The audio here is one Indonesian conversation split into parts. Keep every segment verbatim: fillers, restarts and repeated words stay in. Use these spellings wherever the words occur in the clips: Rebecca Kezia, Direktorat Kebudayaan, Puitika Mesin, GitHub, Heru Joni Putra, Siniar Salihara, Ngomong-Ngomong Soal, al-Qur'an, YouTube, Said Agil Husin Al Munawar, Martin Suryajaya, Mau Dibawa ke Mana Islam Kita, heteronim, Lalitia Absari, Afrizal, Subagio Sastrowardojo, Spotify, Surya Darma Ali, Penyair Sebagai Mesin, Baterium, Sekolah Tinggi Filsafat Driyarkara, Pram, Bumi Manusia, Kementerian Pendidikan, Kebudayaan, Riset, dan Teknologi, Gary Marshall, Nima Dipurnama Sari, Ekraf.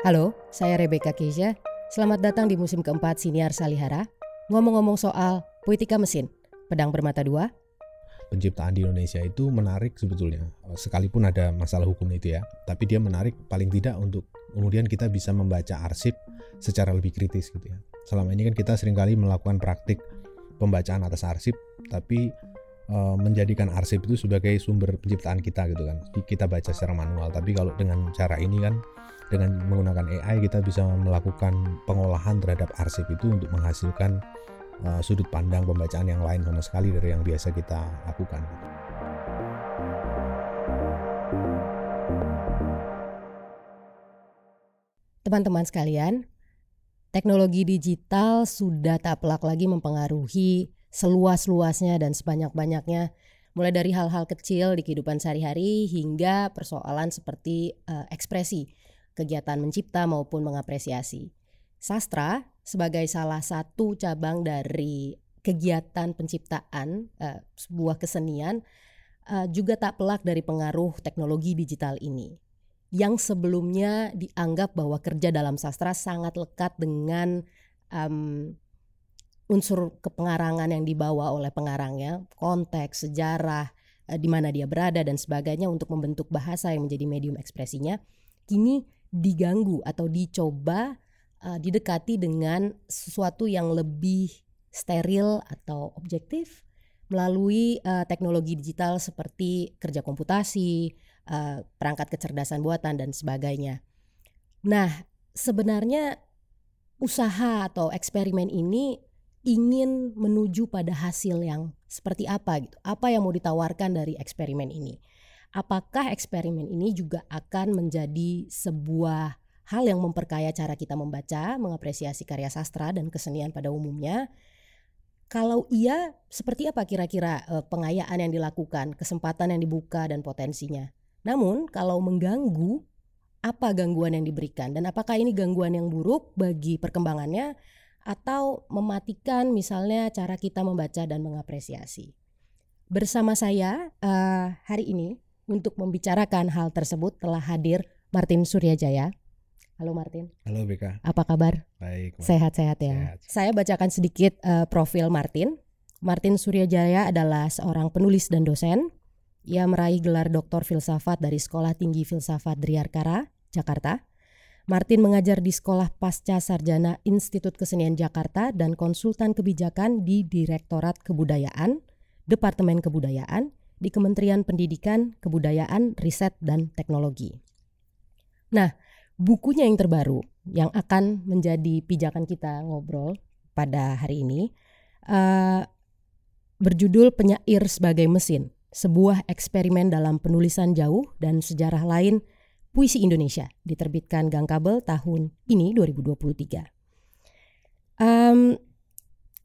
Halo, saya Rebecca Kezia. Selamat datang di musim keempat Siniar Salihara. Ngomong-ngomong soal Puitika Mesin, pedang bermata dua. Penciptaan di Indonesia itu menarik sebetulnya. Sekalipun ada masalah hukum itu ya, tapi dia menarik paling tidak untuk kemudian kita bisa membaca arsip secara lebih kritis gitu ya. Selama ini kan kita seringkali melakukan praktik pembacaan atas arsip, tapi e, menjadikan arsip itu sebagai sumber penciptaan kita gitu kan. Kita baca secara manual, tapi kalau dengan cara ini kan, dengan menggunakan A I kita bisa melakukan pengolahan terhadap arsip itu untuk menghasilkan uh, sudut pandang pembacaan yang lain sama sekali dari yang biasa kita lakukan. Teman-teman sekalian, teknologi digital sudah tak pelak lagi mempengaruhi seluas-luasnya dan sebanyak-banyaknya, mulai dari hal-hal kecil di kehidupan sehari-hari hingga persoalan seperti uh, ekspresi, kegiatan mencipta maupun mengapresiasi. Sastra sebagai salah satu cabang dari kegiatan penciptaan uh, sebuah kesenian uh, juga tak pelak dari pengaruh teknologi digital ini. Yang sebelumnya dianggap bahwa kerja dalam sastra sangat lekat dengan um, unsur kepengarangan yang dibawa oleh pengarangnya, konteks, sejarah, uh, di mana dia berada dan sebagainya untuk membentuk bahasa yang menjadi medium ekspresinya, kini diganggu atau dicoba uh, didekati dengan sesuatu yang lebih steril atau objektif melalui uh, teknologi digital seperti kerja komputasi, uh, perangkat kecerdasan buatan dan sebagainya. Nah, sebenarnya usaha atau eksperimen ini ingin menuju pada hasil yang seperti apa gitu. Apa yang mau ditawarkan dari eksperimen ini? Apakah eksperimen ini juga akan menjadi sebuah hal yang memperkaya cara kita membaca, mengapresiasi karya sastra dan kesenian pada umumnya? Kalau iya, seperti apa kira-kira pengayaan yang dilakukan, kesempatan yang dibuka dan potensinya? Namun, kalau mengganggu, apa gangguan yang diberikan? Dan apakah ini gangguan yang buruk bagi perkembangannya atau mematikan misalnya cara kita membaca dan mengapresiasi? Bersama saya uh, hari ini untuk membicarakan hal tersebut telah hadir Martin Suryajaya. Halo Martin. Halo Beka. Apa kabar? Baik. Sehat-sehat ya. Sehat. Saya bacakan sedikit uh, profil Martin. Martin Suryajaya adalah seorang penulis dan dosen. Ia meraih gelar Doktor Filsafat dari Sekolah Tinggi Filsafat Driyarkara, Jakarta. Martin mengajar di Sekolah Pasca Sarjana Institut Kesenian Jakarta dan konsultan kebijakan di Direktorat Kebudayaan, Departemen Kebudayaan, di Kementerian Pendidikan, Kebudayaan, Riset, dan Teknologi. Nah, bukunya yang terbaru yang akan menjadi pijakan kita ngobrol pada hari ini uh, berjudul Penyair Sebagai Mesin, sebuah eksperimen dalam penulisan jauh dan sejarah lain puisi Indonesia, diterbitkan Gangkabel tahun ini dua ribu dua puluh tiga. Um,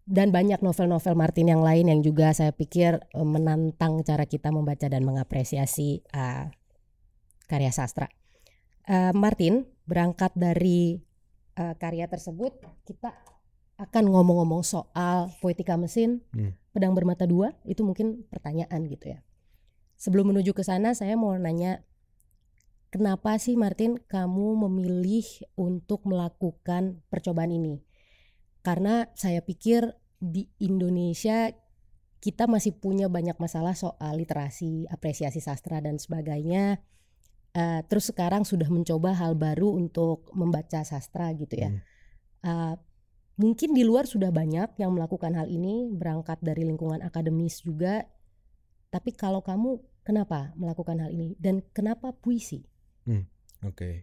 Dan banyak novel-novel Martin yang lain yang juga saya pikir menantang cara kita membaca dan mengapresiasi uh, karya sastra. Uh, Martin, berangkat dari uh, karya tersebut, kita akan ngomong-ngomong soal Puitika Mesin, hmm. pedang bermata dua, itu mungkin pertanyaan gitu ya. Sebelum menuju ke sana, saya mau nanya, kenapa sih Martin kamu memilih untuk melakukan percobaan ini? Karena saya pikir di Indonesia kita masih punya banyak masalah soal literasi, apresiasi sastra dan sebagainya. Uh, terus sekarang sudah mencoba hal baru untuk membaca sastra gitu ya. Hmm. Uh, mungkin di luar sudah banyak yang melakukan hal ini, berangkat dari lingkungan akademis juga. Tapi kalau kamu kenapa melakukan hal ini dan kenapa puisi? Hmm, Oke. Okay.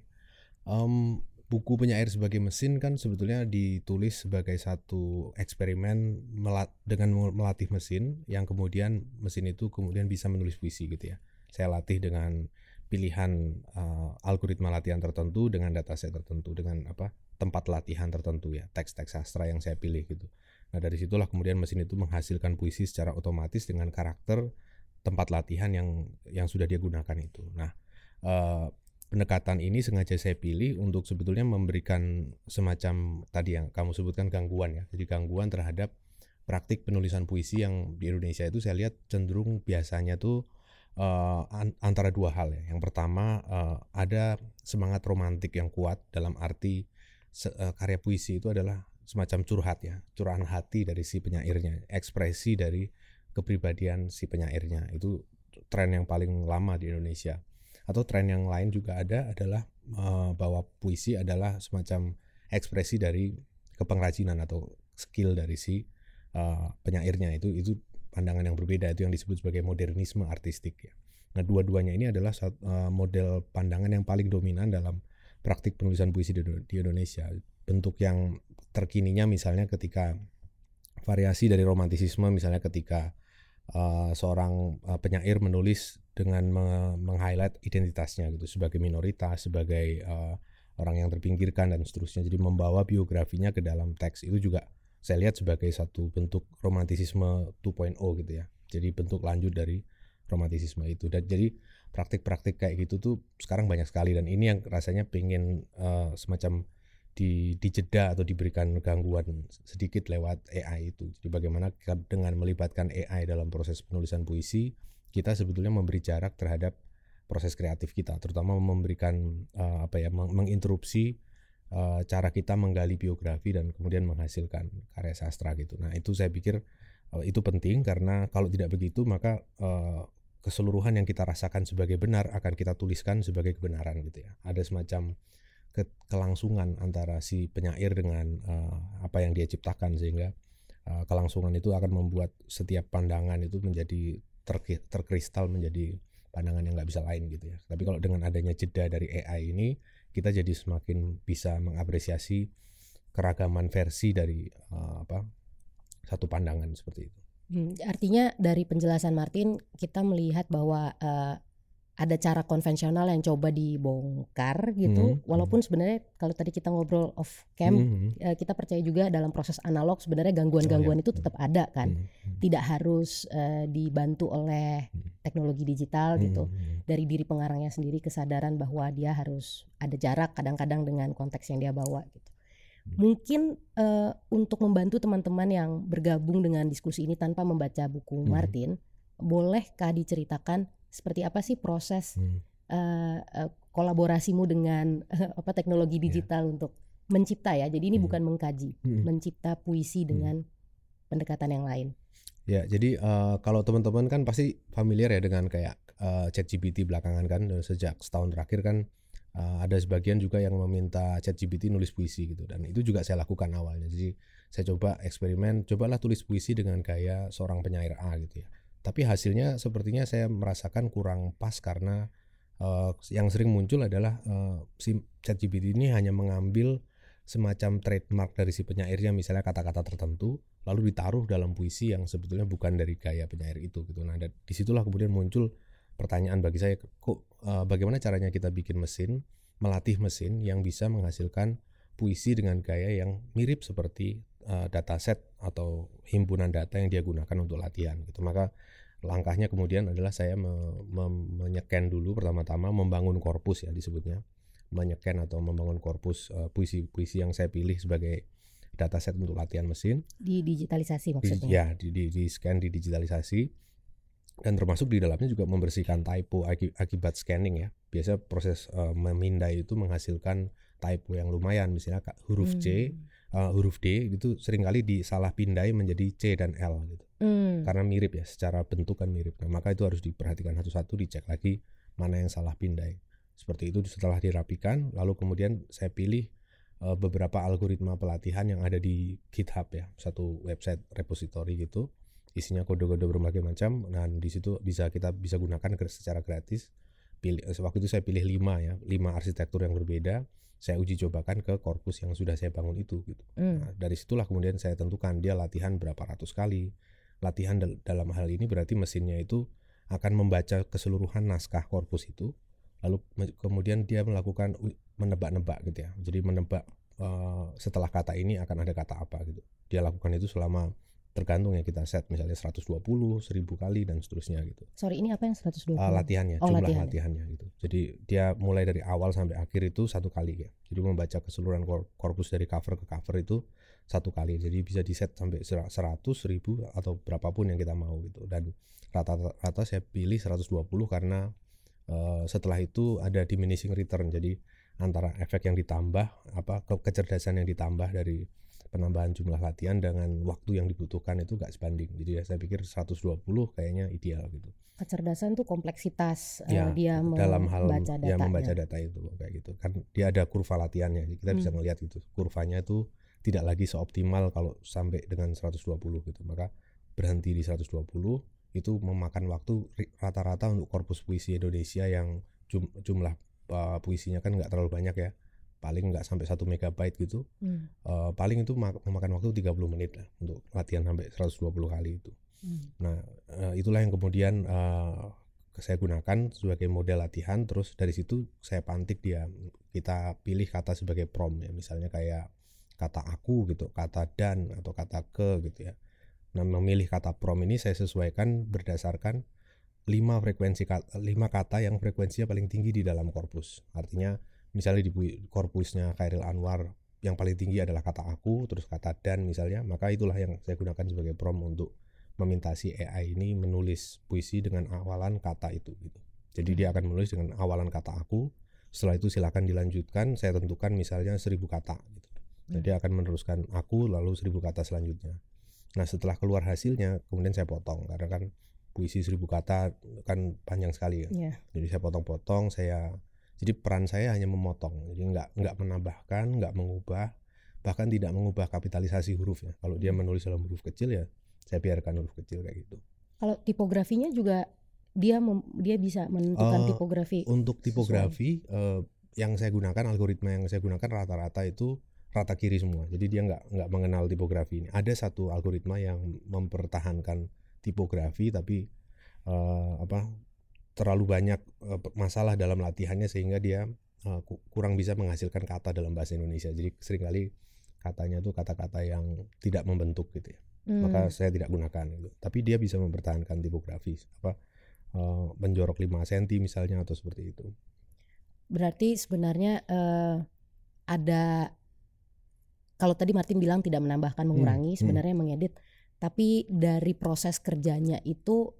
Um... Buku Penyair Sebagai Mesin kan sebetulnya ditulis sebagai satu eksperimen melat- dengan melatih mesin yang kemudian mesin itu kemudian bisa menulis puisi gitu ya. Saya latih dengan pilihan uh, algoritma latihan tertentu, dengan dataset tertentu, dengan apa tempat latihan tertentu ya, teks-teks sastra yang saya pilih gitu. Nah, dari situlah kemudian mesin itu menghasilkan puisi secara otomatis dengan karakter tempat latihan yang yang sudah dia gunakan itu. Nah, uh, pendekatan ini sengaja saya pilih untuk sebetulnya memberikan semacam tadi yang kamu sebutkan gangguan ya. Jadi gangguan terhadap praktik penulisan puisi yang di Indonesia itu saya lihat cenderung biasanya tuh uh, antara dua hal ya. Yang pertama uh, ada semangat romantik yang kuat dalam arti se- uh, karya puisi itu adalah semacam curhat ya, curahan hati dari si penyairnya, ekspresi dari kepribadian si penyairnya. Itu tren yang paling lama di Indonesia. Atau tren yang lain juga ada adalah uh, bahwa puisi adalah semacam ekspresi dari kepengrajinan atau skill dari si uh, penyairnya. Itu itu pandangan yang berbeda, itu yang disebut sebagai modernisme artistik ya. Nah, dua-duanya ini adalah satu, uh, model pandangan yang paling dominan dalam praktik penulisan puisi di, di Indonesia. Bentuk yang terkininya misalnya ketika variasi dari romantisisme, misalnya ketika uh, seorang uh, penyair menulis dengan me- meng-highlight identitasnya gitu, sebagai minoritas, sebagai uh, orang yang terpinggirkan, dan seterusnya. Jadi membawa biografinya ke dalam teks, itu juga saya lihat sebagai satu bentuk romantisisme dua titik nol gitu ya. Jadi bentuk lanjut dari romantisisme itu. Dan jadi praktik-praktik kayak gitu tuh sekarang banyak sekali, dan ini yang rasanya pengen uh, semacam di dijeda atau diberikan gangguan sedikit lewat A I itu. Jadi bagaimana dengan melibatkan A I dalam proses penulisan puisi, kita sebetulnya memberi jarak terhadap proses kreatif kita, terutama memberikan uh, apa ya meng- menginterupsi uh, cara kita menggali biografi dan kemudian menghasilkan karya sastra gitu. Nah, itu saya pikir uh, itu penting, karena kalau tidak begitu maka uh, keseluruhan yang kita rasakan sebagai benar akan kita tuliskan sebagai kebenaran gitu ya. Ada semacam Ke, kelangsungan antara si penyair dengan uh, apa yang dia ciptakan, sehingga uh, kelangsungan itu akan membuat setiap pandangan itu menjadi ter, terkristal menjadi pandangan yang nggak bisa lain gitu ya. Tapi kalau dengan adanya jeda dari A I ini, kita jadi semakin bisa mengapresiasi keragaman versi dari uh, apa satu pandangan seperti itu. Hmm, artinya dari penjelasan Martin kita melihat bahwa uh, ada cara konvensional yang coba dibongkar gitu, mm-hmm. walaupun sebenarnya kalau tadi kita ngobrol off cam, mm-hmm. kita percaya juga dalam proses analog sebenarnya gangguan-gangguan oh, iya. itu tetap ada kan, mm-hmm. tidak harus uh, dibantu oleh teknologi digital mm-hmm. gitu, dari diri pengarangnya sendiri, kesadaran bahwa dia harus ada jarak kadang-kadang dengan konteks yang dia bawa gitu. Mungkin uh, untuk membantu teman-teman yang bergabung dengan diskusi ini tanpa membaca buku mm-hmm. Martin, bolehkah diceritakan seperti apa sih proses hmm. uh, uh, kolaborasimu dengan uh, apa teknologi digital yeah. untuk mencipta ya? Jadi ini hmm. bukan mengkaji, hmm. mencipta puisi dengan hmm. pendekatan yang lain. Ya, jadi uh, kalau teman-teman kan pasti familiar ya dengan kayak uh, ChatGPT belakangan kan, sejak setahun terakhir kan uh, ada sebagian juga yang meminta ChatGPT nulis puisi gitu, dan itu juga saya lakukan awalnya. Jadi saya coba eksperimen, cobalah tulis puisi dengan gaya seorang penyair A gitu ya. Tapi hasilnya sepertinya saya merasakan kurang pas, karena uh, yang sering muncul adalah uh, si ChatGPT ini hanya mengambil semacam trademark dari si penyairnya, misalnya kata-kata tertentu, lalu ditaruh dalam puisi yang sebetulnya bukan dari gaya penyair itu gitu. Nah, dan disitulah kemudian muncul pertanyaan bagi saya, kok uh, bagaimana caranya kita bikin mesin, melatih mesin yang bisa menghasilkan puisi dengan gaya yang mirip seperti Uh, dataset atau himpunan data yang dia gunakan untuk latihan gitu. Maka langkahnya kemudian adalah saya me- me- menyeken dulu, pertama-tama membangun korpus ya disebutnya, menyeken atau membangun korpus uh, puisi-puisi yang saya pilih sebagai dataset untuk latihan mesin. Didigitalisasi maksudnya? Di, ya, di, di, di scan, didigitalisasi, dan termasuk di dalamnya juga membersihkan typo ak- akibat scanning ya. Biasa proses uh, memindai itu menghasilkan typo yang lumayan, misalnya huruf hmm. C Uh, huruf D itu seringkali disalah pindai menjadi C dan L gitu. Mm. Karena mirip ya, secara bentuk kan mirip. Nah, maka itu harus diperhatikan satu-satu, dicek lagi mana yang salah pindai. Seperti itu setelah dirapikan, lalu kemudian saya pilih uh, beberapa algoritma pelatihan yang ada di GitHub ya, satu website repository gitu. Isinya kode-kode berbagai macam, dan di situ bisa kita bisa gunakan secara gratis. Pilih, waktu itu saya pilih lima ya, lima arsitektur yang berbeda. Saya uji cobakan ke korpus yang sudah saya bangun itu gitu. Mm. Nah, dari situlah kemudian saya tentukan dia latihan berapa ratus kali. Latihan dal- dalam hal ini berarti mesinnya itu akan membaca keseluruhan naskah korpus itu, lalu me- kemudian dia melakukan u- menebak-nebak gitu ya. Jadi menebak uh, setelah kata ini akan ada kata apa gitu. Dia lakukan itu selama, tergantung ya, kita set misalnya seratus dua puluh, seribu kali dan seterusnya gitu. Sorry, ini apa yang seratus dua puluh? Uh, latihannya, oh, jumlah latihannya. latihannya gitu. Jadi dia mulai dari awal sampai akhir itu satu kali ya. Jadi membaca keseluruhan korpus dari cover ke cover itu satu kali. Jadi bisa di set sampai seratus ribu atau berapapun yang kita mau gitu. Dan rata-rata saya pilih seratus dua puluh karena uh, setelah itu ada diminishing return. Jadi antara efek yang ditambah, apa kecerdasan yang ditambah dari penambahan jumlah latihan dengan waktu yang dibutuhkan itu gak sebanding. Jadi ya saya pikir seratus dua puluh kayaknya ideal gitu. Kecerdasan tuh kompleksitas ya, uh, dia dalam hal membaca datanya. Dia membaca data itu kayak gitu. Kan dia ada kurva latihannya. Jadi kita hmm. bisa melihat gitu. Kurvanya itu tidak lagi seoptimal kalau sampai dengan seratus dua puluh gitu. Maka berhenti di seratus dua puluh itu memakan waktu rata-rata untuk korpus puisi Indonesia yang jum- jumlah uh, puisinya kan gak terlalu banyak ya. Paling nggak sampai satu megabyte gitu, hmm. uh, paling itu memakan waktu tiga puluh menit lah untuk latihan sampai seratus dua puluh kali itu. Hmm. Nah uh, itulah yang kemudian uh, saya gunakan sebagai model latihan, terus dari situ saya pantik dia, kita pilih kata sebagai prompt ya, misalnya kayak kata aku gitu, kata dan atau kata ke gitu ya. Nah memilih kata prompt ini saya sesuaikan berdasarkan lima frekuensi kata, lima kata yang frekuensinya paling tinggi di dalam korpus, artinya misalnya di korpusnya Chairil Anwar yang paling tinggi adalah kata aku, terus kata dan misalnya, maka itulah yang saya gunakan sebagai prompt untuk meminta si A I ini menulis puisi dengan awalan kata itu gitu. Jadi dia akan menulis dengan awalan kata aku, setelah itu silakan dilanjutkan, saya tentukan misalnya seribu kata gitu. Jadi dia akan meneruskan aku lalu seribu kata selanjutnya. Nah setelah keluar hasilnya kemudian saya potong, karena kan puisi seribu kata kan panjang sekali ya. Yeah. Jadi saya potong-potong, saya jadi peran saya hanya memotong, jadi nggak nggak menambahkan, nggak mengubah, bahkan tidak mengubah kapitalisasi hurufnya. Kalau dia menulis dalam huruf kecil ya, saya biarkan huruf kecil kayak gitu. Kalau tipografinya juga dia mem, dia bisa menentukan uh, tipografi. Untuk tipografi uh, yang saya gunakan, algoritma yang saya gunakan rata-rata itu rata kiri semua. Jadi dia nggak nggak mengenal tipografi ini. Ada satu algoritma yang mempertahankan tipografi, tapi uh, apa? terlalu banyak uh, masalah dalam latihannya sehingga dia uh, kurang bisa menghasilkan kata dalam bahasa Indonesia. Jadi seringkali katanya tuh kata-kata yang tidak membentuk gitu ya. Hmm. Maka saya tidak gunakan gitu. Tapi dia bisa mempertahankan tipografi apa uh, menjorok lima sentimeter misalnya atau seperti itu. Berarti sebenarnya uh, ada, kalau tadi Martin bilang tidak menambahkan, mengurangi, hmm. sebenarnya hmm. mengedit, tapi dari proses kerjanya itu,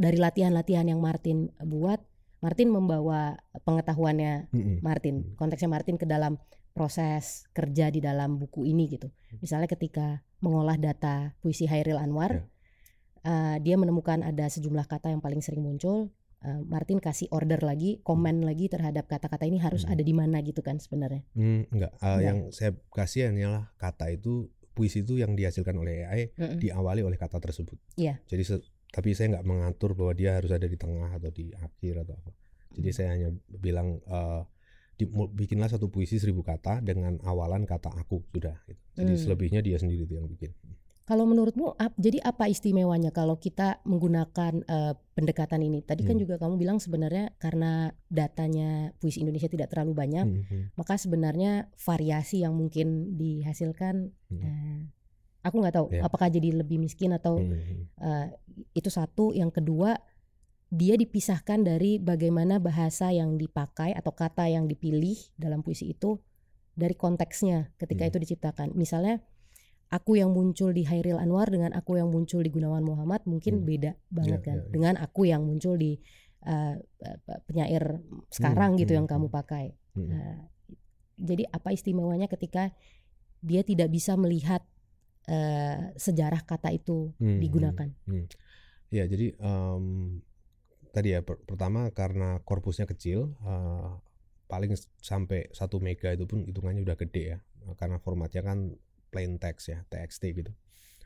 dari latihan-latihan yang Martin buat, Martin membawa pengetahuannya mm-hmm. Martin, konteksnya Martin ke dalam proses kerja di dalam buku ini gitu. Misalnya ketika mengolah data puisi Chairil Anwar, yeah. uh, dia menemukan ada sejumlah kata yang paling sering muncul. Uh, Martin kasih order lagi, komen mm-hmm. lagi terhadap kata-kata ini harus mm-hmm. ada di mana gitu kan sebenarnya? Mm, enggak, uh, enggak, yang saya kasih hanyalah kata itu, puisi itu yang dihasilkan oleh A I mm-hmm. diawali oleh kata tersebut. Iya. Yeah. Jadi se- tapi saya nggak mengatur bahwa dia harus ada di tengah atau di akhir atau apa. Jadi saya hanya bilang uh, di, bikinlah satu puisi seribu kata dengan awalan kata aku sudah. Gitu. Jadi hmm. selebihnya dia sendiri itu yang bikin. Kalau menurutmu, ap, jadi apa istimewanya kalau kita menggunakan uh, pendekatan ini? Tadi kan hmm. juga kamu bilang sebenarnya karena datanya puisi Indonesia tidak terlalu banyak, hmm. maka sebenarnya variasi yang mungkin dihasilkan. Hmm. Uh, Aku nggak tahu yeah. apakah jadi lebih miskin atau mm-hmm. uh, itu satu. Yang kedua, dia dipisahkan dari bagaimana bahasa yang dipakai atau kata yang dipilih dalam puisi itu dari konteksnya ketika mm. itu diciptakan. Misalnya aku yang muncul di Chairil Anwar dengan aku yang muncul di Gunawan Muhammad mungkin mm. beda banget yeah, kan yeah, yeah. dengan aku yang muncul di uh, penyair sekarang mm, gitu mm, yang mm. kamu pakai. Mm. Uh, jadi apa istimewanya ketika dia tidak bisa melihat Uh, sejarah kata itu hmm, digunakan. Hmm, hmm. Ya, jadi um, tadi ya per- pertama karena korpusnya kecil, uh, paling sampai satu mega itu pun hitungannya udah gede ya, karena formatnya kan plain text ya, T X T gitu.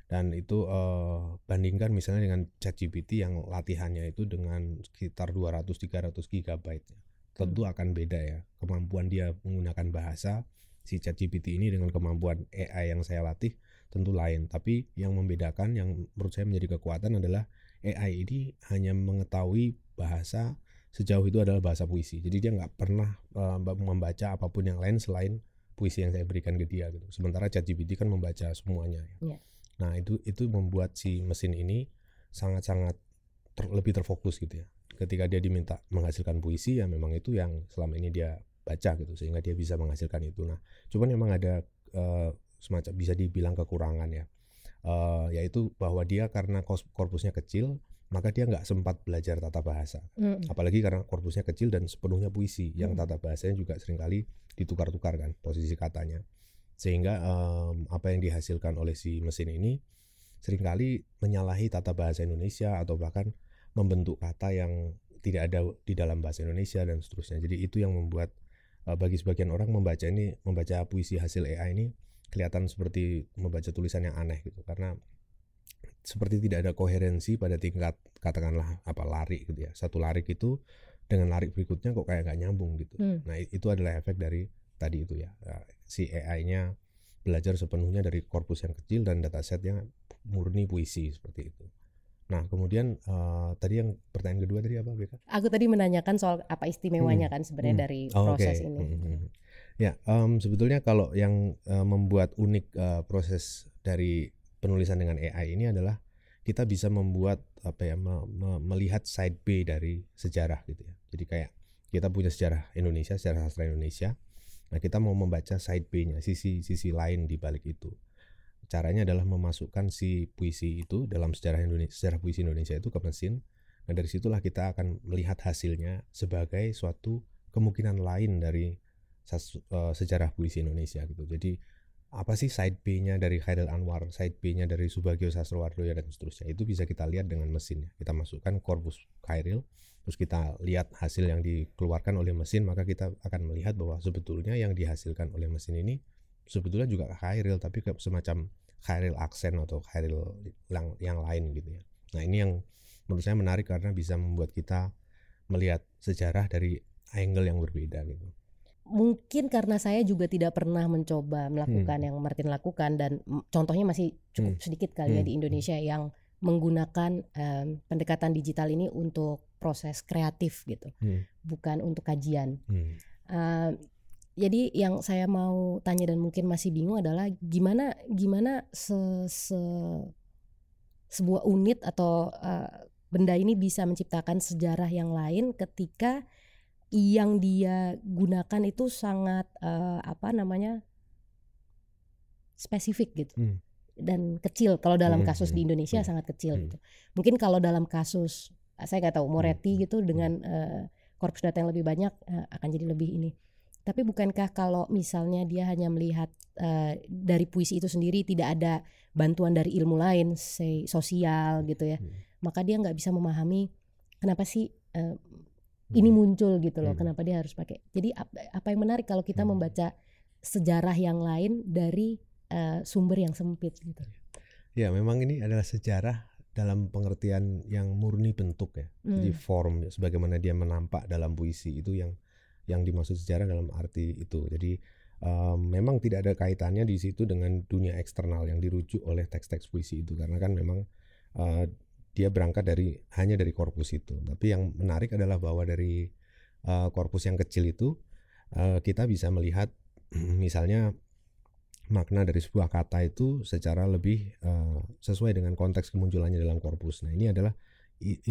Dan itu uh, bandingkan misalnya dengan ChatGPT yang latihannya itu dengan sekitar dua ratus sampai tiga ratus gigabyte. Tentu hmm. akan beda ya kemampuan dia menggunakan bahasa si ChatGPT ini dengan kemampuan A I yang saya latih tentu lain. Tapi yang membedakan, yang menurut saya menjadi kekuatan adalah A I ini hanya mengetahui bahasa sejauh itu adalah bahasa puisi. Jadi dia nggak pernah uh, membaca apapun yang lain selain puisi yang saya berikan ke dia gitu. Sementara ChatGPT kan membaca semuanya. Ya. Nah itu itu membuat si mesin ini sangat-sangat ter, lebih terfokus gitu ya. Ketika dia diminta menghasilkan puisi ya memang itu yang selama ini dia baca gitu sehingga dia bisa menghasilkan itu. Nah cuman memang ada uh, semacam bisa dibilang kekurangan ya, uh, yaitu bahwa dia karena korpusnya kecil maka dia nggak sempat belajar tata bahasa, mm. apalagi karena korpusnya kecil dan sepenuhnya puisi mm. yang tata bahasanya juga seringkali ditukar-tukar kan posisi katanya, sehingga um, apa yang dihasilkan oleh si mesin ini seringkali menyalahi tata bahasa Indonesia atau bahkan membentuk kata yang tidak ada di dalam bahasa Indonesia dan seterusnya. Jadi itu yang membuat uh, bagi sebagian orang membaca ini membaca puisi hasil A I ini kelihatan seperti membaca tulisan yang aneh gitu, karena seperti tidak ada koherensi pada tingkat katakanlah apa larik gitu ya, satu larik itu dengan larik berikutnya kok kayak nggak nyambung gitu. hmm. Nah itu adalah efek dari tadi itu ya, si A I-nya belajar sepenuhnya dari korpus yang kecil dan datasetnya murni puisi seperti itu. Nah kemudian uh, tadi yang pertanyaan kedua tadi apa Beka? Aku tadi menanyakan soal apa istimewanya hmm. kan sebenarnya hmm. dari oh, proses okay. ini. Hmm. Ya um, sebetulnya kalau yang uh, membuat unik uh, proses dari penulisan dengan A I ini adalah kita bisa membuat apa ya me, me, melihat side B dari sejarah gitu ya. Jadi kayak kita punya sejarah Indonesia, sejarah sastra Indonesia. Nah kita mau membaca side B-nya, sisi sisi lain di balik itu. Caranya adalah memasukkan si puisi itu dalam sejarah Indonesia, sejarah puisi Indonesia itu ke mesin. Nah dari situlah kita akan melihat hasilnya sebagai suatu kemungkinan lain dari sas, uh, sejarah puisi Indonesia gitu. Jadi apa sih side B-nya dari Chairil Anwar, side B-nya dari Subagio Sastrowardojo dan seterusnya. Itu bisa kita lihat dengan mesin. Kita masukkan korpus Chairil, terus kita lihat hasil yang dikeluarkan oleh mesin, maka kita akan melihat bahwa sebetulnya yang dihasilkan oleh mesin ini sebetulnya juga Chairil, tapi semacam Chairil aksen atau Chairil yang, yang lain gitu ya. Nah ini yang menurut saya menarik karena bisa membuat kita melihat sejarah dari angle yang berbeda gitu. Mungkin karena saya juga tidak pernah mencoba melakukan hmm. yang Martin lakukan dan contohnya masih cukup sedikit kali hmm. ya di Indonesia yang menggunakan um, pendekatan digital ini untuk proses kreatif gitu, hmm. bukan untuk kajian. Hmm. Uh, jadi yang saya mau tanya dan mungkin masih bingung adalah gimana gimana se, se, sebuah unit atau uh, benda ini bisa menciptakan sejarah yang lain ketika yang dia gunakan itu sangat uh, apa namanya spesifik gitu hmm. dan kecil kalau dalam kasus hmm. di Indonesia hmm. sangat kecil hmm. gitu. Mungkin kalau dalam kasus saya nggak tahu Moretti hmm. gitu dengan uh, korpus data yang lebih banyak uh, akan jadi lebih ini, tapi bukankah kalau misalnya dia hanya melihat uh, dari puisi itu sendiri tidak ada bantuan dari ilmu lain say, sosial gitu ya hmm. maka dia nggak bisa memahami kenapa sih uh, ini muncul gitu loh, hmm. kenapa dia harus pakai. Jadi apa yang menarik kalau kita hmm. membaca sejarah yang lain dari uh, sumber yang sempit gitu. Ya memang ini adalah sejarah dalam pengertian yang murni bentuk ya. Hmm. Jadi form sebagaimana dia menampak dalam puisi itu yang yang dimaksud sejarah dalam arti itu. Jadi um, memang tidak ada kaitannya di situ dengan dunia eksternal yang dirujuk oleh teks-teks puisi itu karena kan memang uh, dia berangkat dari hanya dari korpus itu. Tapi yang menarik adalah bahwa dari uh, korpus yang kecil itu uh, kita bisa melihat misalnya makna dari sebuah kata itu secara lebih uh, sesuai dengan konteks kemunculannya dalam korpus. Nah ini adalah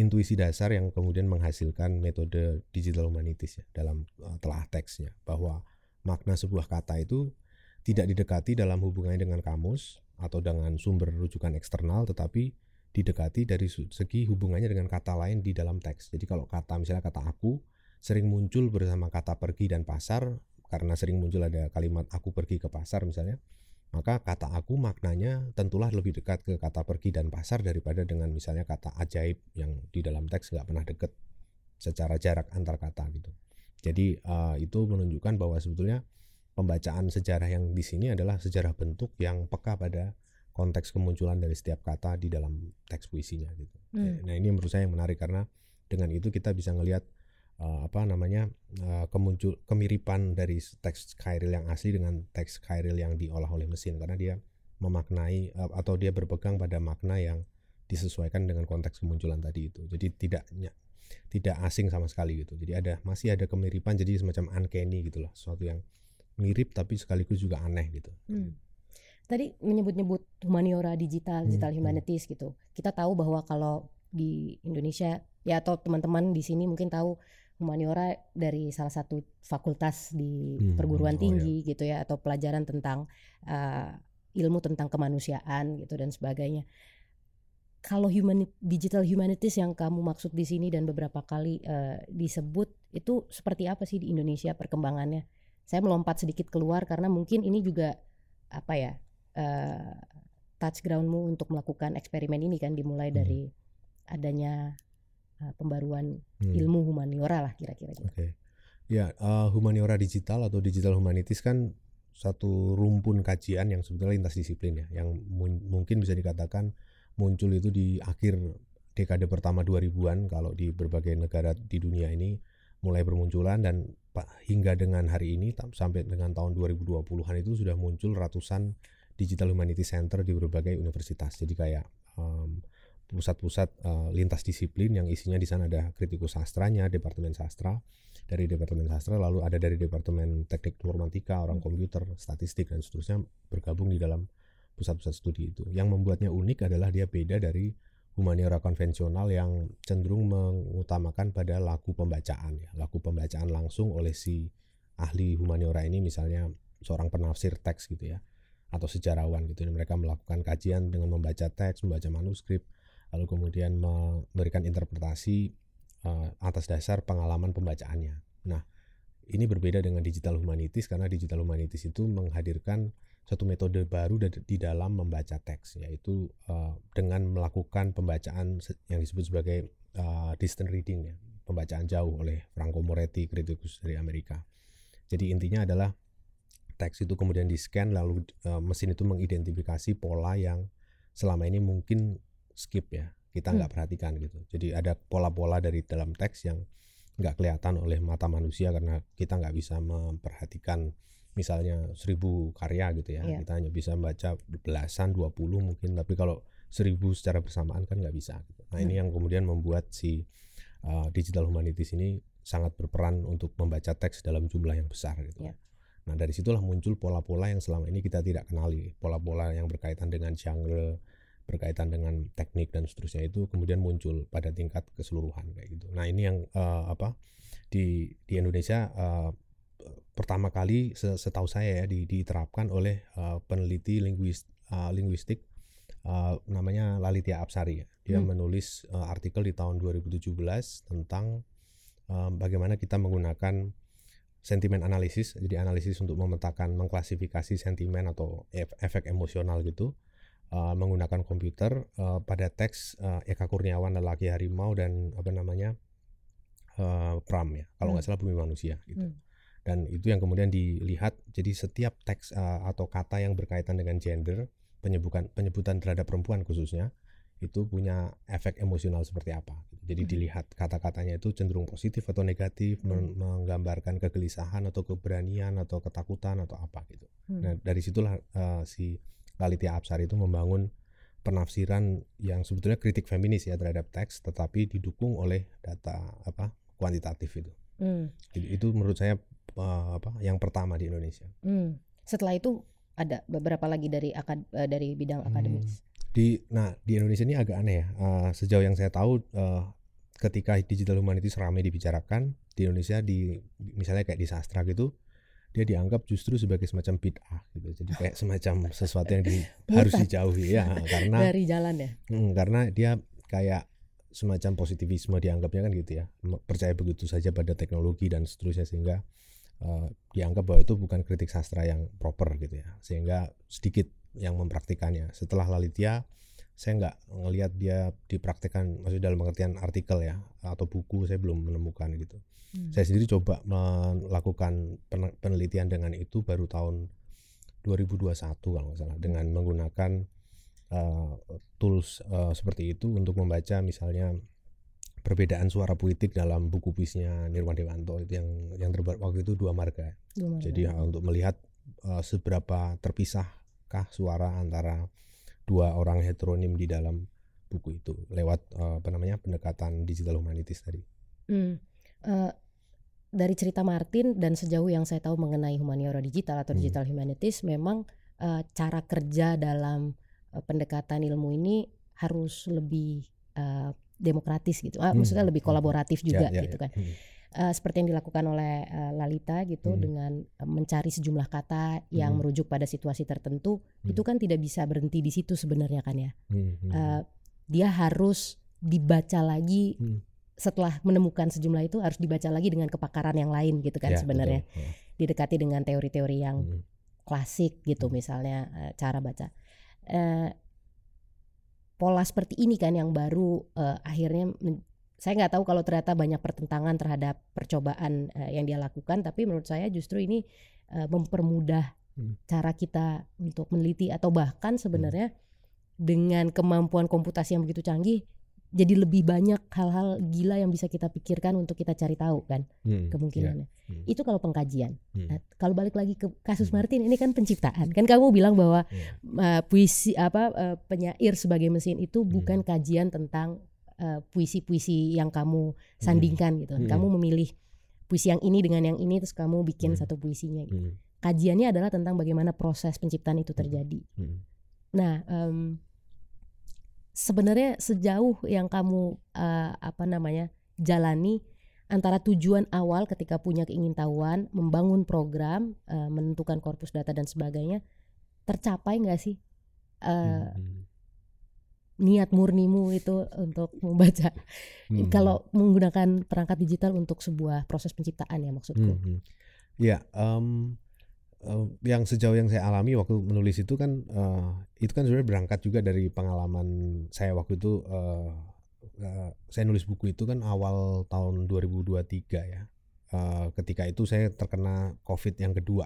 intuisi dasar yang kemudian menghasilkan metode digital humanities ya, dalam uh, telah teksnya bahwa makna sebuah kata itu tidak didekati dalam hubungannya dengan kamus atau dengan sumber rujukan eksternal tetapi didekati dari segi hubungannya dengan kata lain di dalam teks. Jadi kalau kata misalnya kata aku sering muncul bersama kata pergi dan pasar karena sering muncul ada kalimat aku pergi ke pasar misalnya, maka kata aku maknanya tentulah lebih dekat ke kata pergi dan pasar daripada dengan misalnya kata ajaib yang di dalam teks nggak pernah dekat secara jarak antar kata gitu. Jadi uh, itu menunjukkan bahwa sebetulnya pembacaan sejarah yang di sini adalah sejarah bentuk yang peka pada konteks kemunculan dari setiap kata di dalam teks puisinya gitu. Hmm. Nah ini menurut saya yang menarik karena dengan itu kita bisa ngelihat uh, apa namanya uh, kemuncul kemiripan dari teks Chairil yang asli dengan teks Chairil yang diolah oleh mesin karena dia memaknai uh, atau dia berpegang pada makna yang disesuaikan dengan konteks kemunculan tadi itu. Jadi tidaknya tidak asing sama sekali gitu. Jadi ada masih ada kemiripan jadi semacam uncanny gitulah, sesuatu yang mirip tapi sekaligus juga aneh gitu. Hmm. Tadi menyebut-nyebut humaniora digital, digital humanities gitu. Kita tahu bahwa kalau di Indonesia ya atau teman-teman di sini mungkin tahu humaniora dari salah satu fakultas di perguruan hmm, oh tinggi ya. Gitu ya atau pelajaran tentang uh, ilmu tentang kemanusiaan gitu dan sebagainya. Kalau human, digital humanities yang kamu maksud di sini dan beberapa kali uh, disebut, itu seperti apa sih di Indonesia perkembangannya? Saya melompat sedikit keluar karena mungkin ini juga apa ya uh, touchgroundmu untuk melakukan eksperimen ini kan, dimulai hmm. dari adanya uh, pembaruan hmm. ilmu humaniora lah kira-kira gitu. Oke, okay. Ya uh, humaniora digital atau digital humanities kan satu rumpun kajian yang sebetulnya lintas disiplin ya, yang mun- mungkin bisa dikatakan muncul itu di akhir dekade pertama dua ribuan kalau di berbagai negara di dunia ini mulai bermunculan, dan hingga dengan hari ini sampai dengan tahun dua ribu dua puluhan itu sudah muncul ratusan digital humanities center di berbagai universitas. Jadi kayak um, pusat-pusat uh, lintas disiplin yang isinya di sana ada kritikus sastranya, departemen sastra, dari departemen sastra lalu ada dari departemen teknik informatika, orang komputer, statistik dan seterusnya bergabung di dalam pusat-pusat studi itu. Yang membuatnya unik adalah dia beda dari humaniora konvensional yang cenderung mengutamakan pada laku pembacaan ya, laku pembacaan langsung oleh si ahli humaniora ini, misalnya seorang penafsir teks gitu ya, atau sejarawan gitu. Mereka melakukan kajian dengan membaca teks, membaca manuskrip, lalu kemudian memberikan interpretasi uh, atas dasar pengalaman pembacaannya. Nah, ini berbeda dengan digital humanities karena digital humanities itu menghadirkan satu metode baru di dalam membaca teks, yaitu uh, dengan melakukan pembacaan yang disebut sebagai uh, distant reading ya, pembacaan jauh oleh Franco Moretti, kritikus dari Amerika. Jadi intinya adalah teks itu kemudian di-scan lalu uh, mesin itu mengidentifikasi pola yang selama ini mungkin skip ya, kita nggak hmm. perhatikan gitu. Jadi ada pola-pola dari dalam teks yang nggak kelihatan oleh mata manusia karena kita nggak bisa memperhatikan misalnya seribu karya gitu ya, yeah. kita hanya bisa baca belasan, dua puluh mungkin, tapi kalau seribu secara bersamaan kan nggak bisa gitu. Nah hmm. ini yang kemudian membuat si uh, digital humanities ini sangat berperan untuk membaca teks dalam jumlah yang besar gitu. Yeah. Nah dari situlah muncul pola-pola yang selama ini kita tidak kenali, pola-pola yang berkaitan dengan genre, berkaitan dengan teknik dan seterusnya, itu kemudian muncul pada tingkat keseluruhan kayak gitu. Nah ini yang uh, apa di di Indonesia uh, pertama kali setahu saya ya diterapkan oleh uh, peneliti linguis, uh, linguistik uh, namanya Lalitia Absari ya. Dia hmm. menulis uh, artikel di tahun dua ribu tujuh belas tentang uh, bagaimana kita menggunakan sentimen analisis, jadi analisis untuk memetakan, mengklasifikasi sentimen atau efek emosional gitu, uh, menggunakan komputer uh, pada teks uh, Eka Kurniawan, Laki Harimau, dan apa namanya uh, Pram ya, kalau nggak hmm. salah Bumi Manusia gitu. Hmm. Dan itu yang kemudian dilihat, jadi setiap teks uh, atau kata yang berkaitan dengan gender, penyebutan penyebutan terhadap perempuan khususnya, itu punya efek emosional seperti apa. Jadi hmm. dilihat kata-katanya itu cenderung positif atau negatif, hmm. men- menggambarkan kegelisahan atau keberanian atau ketakutan atau apa gitu. Hmm. Nah dari situlah uh, si Lalitia Absari itu membangun penafsiran yang sebetulnya kritik feminis ya terhadap teks, tetapi didukung oleh data apa kuantitatif itu. Hmm. Jadi itu menurut saya Uh, apa yang pertama di Indonesia. Hmm. Setelah itu ada beberapa lagi dari akad, uh, dari bidang hmm. akademis. Di nah di Indonesia ini agak aneh ya. Uh, sejauh yang saya tahu uh, ketika digital humanities ramai dibicarakan di Indonesia, di misalnya kayak di sastra gitu, dia dianggap justru sebagai semacam bid'ah gitu. Jadi kayak semacam sesuatu yang di, harus dijauhi ya, karena dari jalan ya. Hmm, karena dia kayak semacam positivisme dianggapnya kan gitu ya. Percaya begitu saja pada teknologi dan seterusnya, sehingga Uh, dianggap bahwa itu bukan kritik sastra yang proper gitu ya, sehingga sedikit yang mempraktikannya. Setelah Lalitia saya nggak ngelihat dia dipraktikkan, maksudnya dalam pengertian artikel ya atau buku saya belum menemukan gitu. hmm. Saya sendiri coba melakukan penelitian dengan itu baru tahun dua ribu dua puluh satu kalau nggak salah, dengan menggunakan uh, tools uh, seperti itu untuk membaca misalnya perbedaan suara puitik dalam buku puisinya Nirwan Dewanto itu yang yang terbuat waktu itu dua marga. Dua marga. Jadi untuk melihat uh, seberapa terpisahkah suara antara dua orang heteronim di dalam buku itu lewat uh, apa namanya pendekatan digital humanities tadi. Hmm. Uh, dari cerita Martin dan sejauh yang saya tahu mengenai humaniora digital atau digital hmm. humanities, memang uh, cara kerja dalam uh, pendekatan ilmu ini harus lebih uh, demokratis gitu, ah, hmm. maksudnya lebih kolaboratif juga ya, ya, gitu kan. Ya, ya. uh, seperti yang dilakukan oleh uh, Lalita gitu, hmm. dengan mencari sejumlah kata yang hmm. merujuk pada situasi tertentu, hmm. itu kan tidak bisa berhenti di situ sebenarnya kan ya. Hmm. Uh, dia harus dibaca lagi. Hmm. Setelah menemukan sejumlah itu harus dibaca lagi dengan kepakaran yang lain gitu kan ya, sebenarnya betul, ya. Didekati dengan teori-teori yang hmm. klasik gitu, misalnya cara baca eh, pola seperti ini kan yang baru eh, akhirnya men- saya nggak tahu kalau ternyata banyak pertentangan terhadap percobaan eh, yang dia lakukan, tapi menurut saya justru ini eh, mempermudah hmm. cara kita untuk meneliti, atau bahkan sebenarnya hmm. dengan kemampuan komputasi yang begitu canggih jadi lebih banyak hal-hal gila yang bisa kita pikirkan untuk kita cari tahu kan hmm, kemungkinannya. Yeah. Hmm. Itu kalau pengkajian. Hmm. Nah, kalau balik lagi ke kasus Martin, ini kan penciptaan. Kan kamu bilang bahwa yeah. uh, puisi apa uh, penyair sebagai mesin itu bukan hmm. kajian tentang uh, puisi-puisi yang kamu sandingkan hmm. gitu. Hmm. Kamu memilih puisi yang ini dengan yang ini terus kamu bikin hmm. satu puisinya gitu. Hmm. Kajiannya adalah tentang bagaimana proses penciptaan itu terjadi. Hmm. Nah, um, sebenarnya sejauh yang kamu uh, apa namanya jalani antara tujuan awal ketika punya keingintahuan, membangun program, uh, menentukan korpus data dan sebagainya, tercapai nggak sih uh, hmm. niat murnimu itu untuk membaca hmm. kalau menggunakan perangkat digital untuk sebuah proses penciptaan ya maksudku? Hmm. Ya. Um... yang sejauh yang saya alami waktu menulis itu kan uh, itu kan sebenarnya berangkat juga dari pengalaman saya waktu itu uh, uh, saya nulis buku itu kan awal tahun dua ribu dua puluh tiga ya, uh, ketika itu saya terkena COVID yang kedua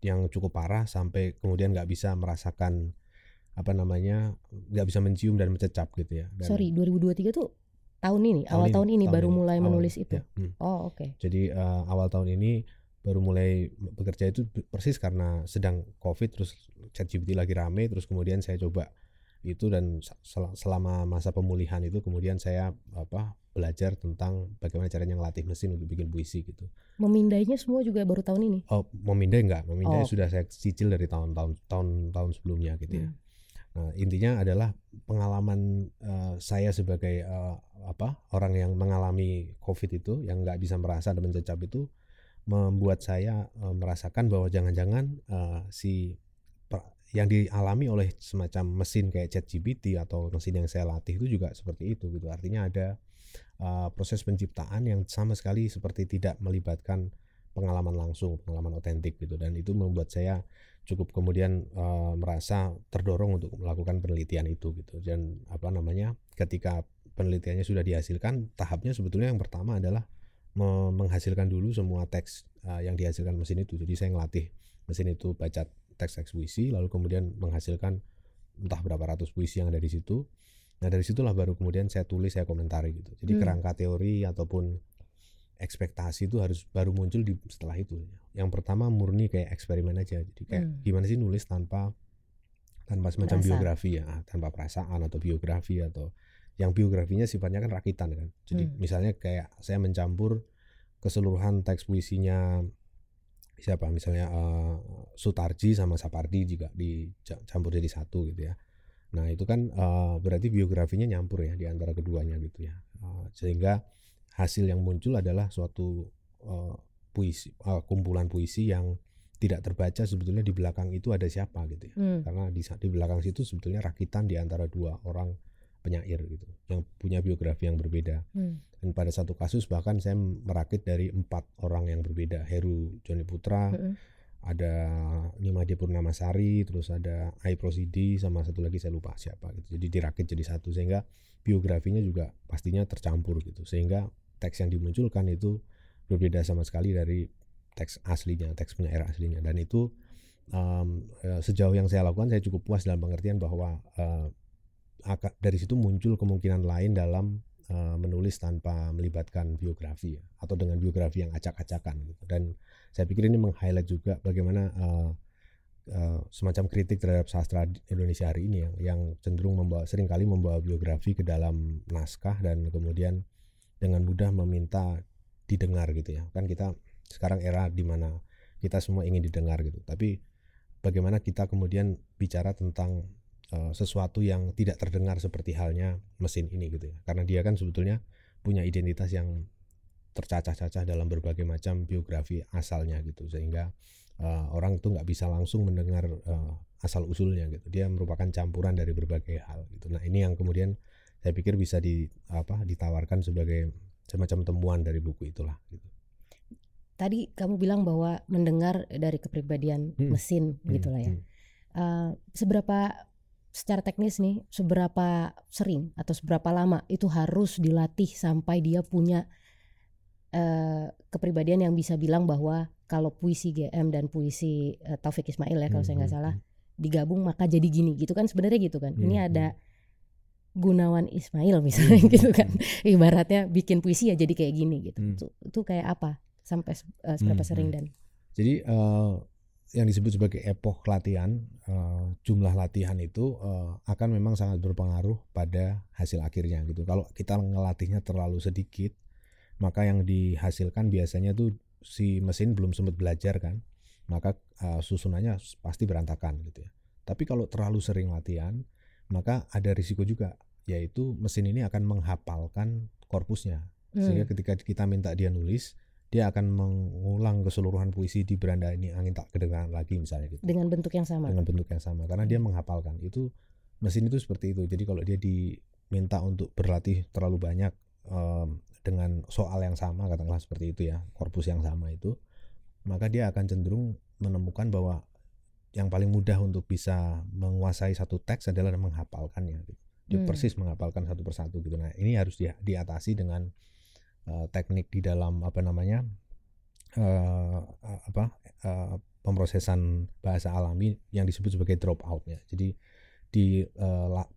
yang cukup parah sampai kemudian nggak bisa merasakan apa namanya nggak bisa mencium dan mencecap gitu ya. Dan sorry dua ribu dua puluh tiga tuh tahun ini tahun awal ini, tahun ini tahun baru ini, mulai awal, menulis itu ya. hmm. Oh oke okay. Jadi uh, awal tahun ini baru mulai bekerja itu persis karena sedang COVID, terus ChatGPT lagi rame, terus kemudian saya coba itu, dan selama masa pemulihan itu kemudian saya apa belajar tentang bagaimana caranya ngelatih mesin untuk bikin puisi gitu. Memindainya semua juga baru tahun ini? Oh, memindai enggak, memindai oh. sudah saya cicil dari tahun-tahun tahun-tahun sebelumnya gitu ya. Hmm. Nah, intinya adalah pengalaman uh, saya sebagai uh, apa orang yang mengalami COVID itu yang enggak bisa merasa dan mencecap itu membuat saya e, merasakan bahwa jangan-jangan e, si per, yang dialami oleh semacam mesin kayak ChatGPT atau mesin yang saya latih itu juga seperti itu gitu. Artinya ada e, proses penciptaan yang sama sekali seperti tidak melibatkan pengalaman langsung, pengalaman otentik gitu, dan itu membuat saya cukup kemudian e, merasa terdorong untuk melakukan penelitian itu gitu. Dan apa namanya ketika penelitiannya sudah dihasilkan, tahapnya sebetulnya yang pertama adalah menghasilkan dulu semua teks uh, yang dihasilkan mesin itu. Jadi saya ngelatih mesin itu baca teks-teks puisi, lalu kemudian menghasilkan entah berapa ratus puisi yang ada di situ. Nah dari situlah baru kemudian saya tulis, saya komentari gitu. Jadi hmm. kerangka teori ataupun ekspektasi itu harus baru muncul di setelah itu. Yang pertama murni kayak eksperimen aja. Jadi kayak hmm. gimana sih nulis tanpa tanpa semacam perasaan. Biografi ya, tanpa perasaan atau biografi atau yang biografinya sifatnya kan rakitan kan. Jadi hmm. misalnya kayak saya mencampur keseluruhan teks puisinya siapa misalnya uh, Sutarji sama Sapardi juga dicampur jadi satu gitu ya. Nah itu kan uh, berarti biografinya nyampur ya di antara keduanya gitu ya. Uh, sehingga hasil yang muncul adalah suatu uh, puisi uh, kumpulan puisi yang tidak terbaca sebetulnya di belakang itu ada siapa gitu ya. Hmm. Karena di, di belakang situ sebetulnya rakitan di antara dua orang penyair gitu, yang punya biografi yang berbeda. Hmm. Dan pada satu kasus bahkan saya merakit dari empat orang yang berbeda. Heru Joni Putra, hmm. ada Nima Dipurnama Sari, terus ada Aiprosidi, sama satu lagi saya lupa siapa gitu. Jadi dirakit jadi satu sehingga biografinya juga pastinya tercampur gitu. Sehingga teks yang dimunculkan itu berbeda sama sekali dari teks aslinya, teks penyair aslinya. Dan itu um, sejauh yang saya lakukan saya cukup puas dalam pengertian bahwa uh, dari situ muncul kemungkinan lain dalam uh, menulis tanpa melibatkan biografi ya, atau dengan biografi yang acak-acakan gitu. Dan saya pikir ini meng-highlight juga bagaimana uh, uh, semacam kritik terhadap sastra Indonesia hari ini yang, yang cenderung membawa, seringkali membawa biografi ke dalam naskah dan kemudian dengan mudah meminta didengar gitu ya. Kan kita sekarang era di mana kita semua ingin didengar gitu. Tapi bagaimana kita kemudian bicara tentang sesuatu yang tidak terdengar seperti halnya mesin ini gitu ya. Karena dia kan sebetulnya punya identitas yang tercacah-cacah dalam berbagai macam biografi asalnya gitu, sehingga uh, orang tuh nggak bisa langsung mendengar uh, asal usulnya gitu. Dia merupakan campuran dari berbagai hal gitu. Nah ini yang kemudian saya pikir bisa di apa ditawarkan sebagai semacam temuan dari buku itulah gitu. Tadi kamu bilang bahwa mendengar dari kepribadian hmm. mesin hmm. gitulah ya. Hmm. Uh, seberapa secara teknis nih, seberapa sering atau seberapa lama itu harus dilatih sampai dia punya uh, kepribadian yang bisa bilang bahwa kalau puisi G M dan puisi uh, Taufik Ismail ya kalau hmm. saya nggak salah digabung maka jadi gini gitu kan, sebenarnya gitu kan. Hmm. Ini ada Gunawan Ismail misalnya hmm. gitu kan, ibaratnya bikin puisi ya jadi kayak gini gitu. Itu hmm. tuh kayak apa sampai uh, seberapa hmm. sering dan? Jadi uh, yang disebut sebagai epoch latihan, uh, jumlah latihan itu uh, akan memang sangat berpengaruh pada hasil akhirnya gitu. Kalau kita ngelatihnya terlalu sedikit, maka yang dihasilkan biasanya tuh si mesin belum sempat belajar kan, maka uh, susunannya pasti berantakan gitu ya. Tapi kalau terlalu sering latihan, maka ada risiko juga, yaitu mesin ini akan menghafalkan korpusnya. Hmm. Sehingga ketika kita minta dia nulis, dia akan mengulang keseluruhan puisi di Beranda Ini Angin Tak Kedengaran Lagi misalnya gitu. Dengan bentuk yang sama. Dengan bentuk yang sama, karena dia menghafalkan. Itu mesin itu seperti itu. Jadi kalau dia diminta untuk berlatih terlalu banyak um, dengan soal yang sama, katakanlah seperti itu ya, korpus yang sama itu, maka dia akan cenderung menemukan bahwa yang paling mudah untuk bisa menguasai satu teks adalah menghafalkannya gitu. Dia hmm. persis menghafalkan satu persatu gitu. Nah, ini harus di, diatasi dengan teknik di dalam apa namanya uh, apa uh, pemrosesan bahasa alami yang disebut sebagai dropout ya. Jadi di uh, la,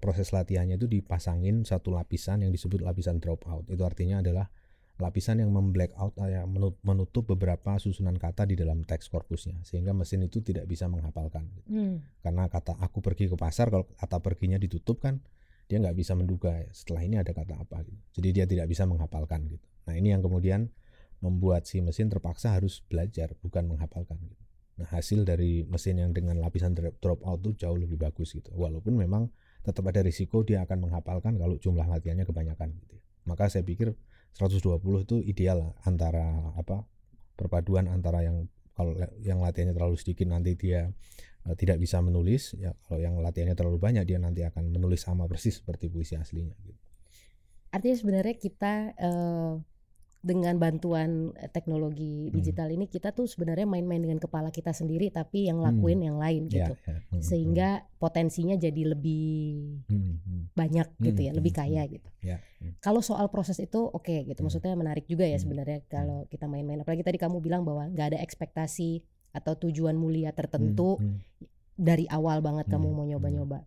proses latihannya itu dipasangin satu lapisan yang disebut lapisan dropout. Itu artinya adalah lapisan yang memblackout, menutup beberapa susunan kata di dalam teks korpusnya sehingga mesin itu tidak bisa menghafalkan. Hmm. Karena kata aku pergi ke pasar, kalau kata perginya ditutup kan, dia nggak bisa menduga setelah ini ada kata apa gitu. Jadi dia tidak bisa menghafalkan gitu. Nah ini yang kemudian membuat si mesin terpaksa harus belajar bukan menghafalkan gitu. Nah hasil dari mesin yang dengan lapisan drop out itu jauh lebih bagus gitu. Walaupun memang tetap ada risiko dia akan menghafalkan kalau jumlah latihannya kebanyakan gitu. Maka saya pikir seratus dua puluh itu ideal antara apa perpaduan antara yang kalau yang latihannya terlalu sedikit nanti dia tidak bisa menulis ya, kalau yang latihannya terlalu banyak dia nanti akan menulis sama persis seperti puisi aslinya gitu. Artinya sebenarnya kita eh, dengan bantuan teknologi digital hmm. ini kita tuh sebenarnya main-main dengan kepala kita sendiri tapi yang lakuin hmm. yang lain gitu. Ya, ya. Hmm. Sehingga potensinya jadi lebih hmm. Hmm. banyak gitu ya, hmm. lebih kaya gitu. Ya. Hmm. Kalau soal proses itu oke okay, gitu. Maksudnya menarik juga ya sebenarnya hmm. kalau kita main-main. Apalagi tadi kamu bilang bahwa nggak ada ekspektasi atau tujuan mulia tertentu hmm, hmm. dari awal banget hmm, kamu mau nyoba-nyoba.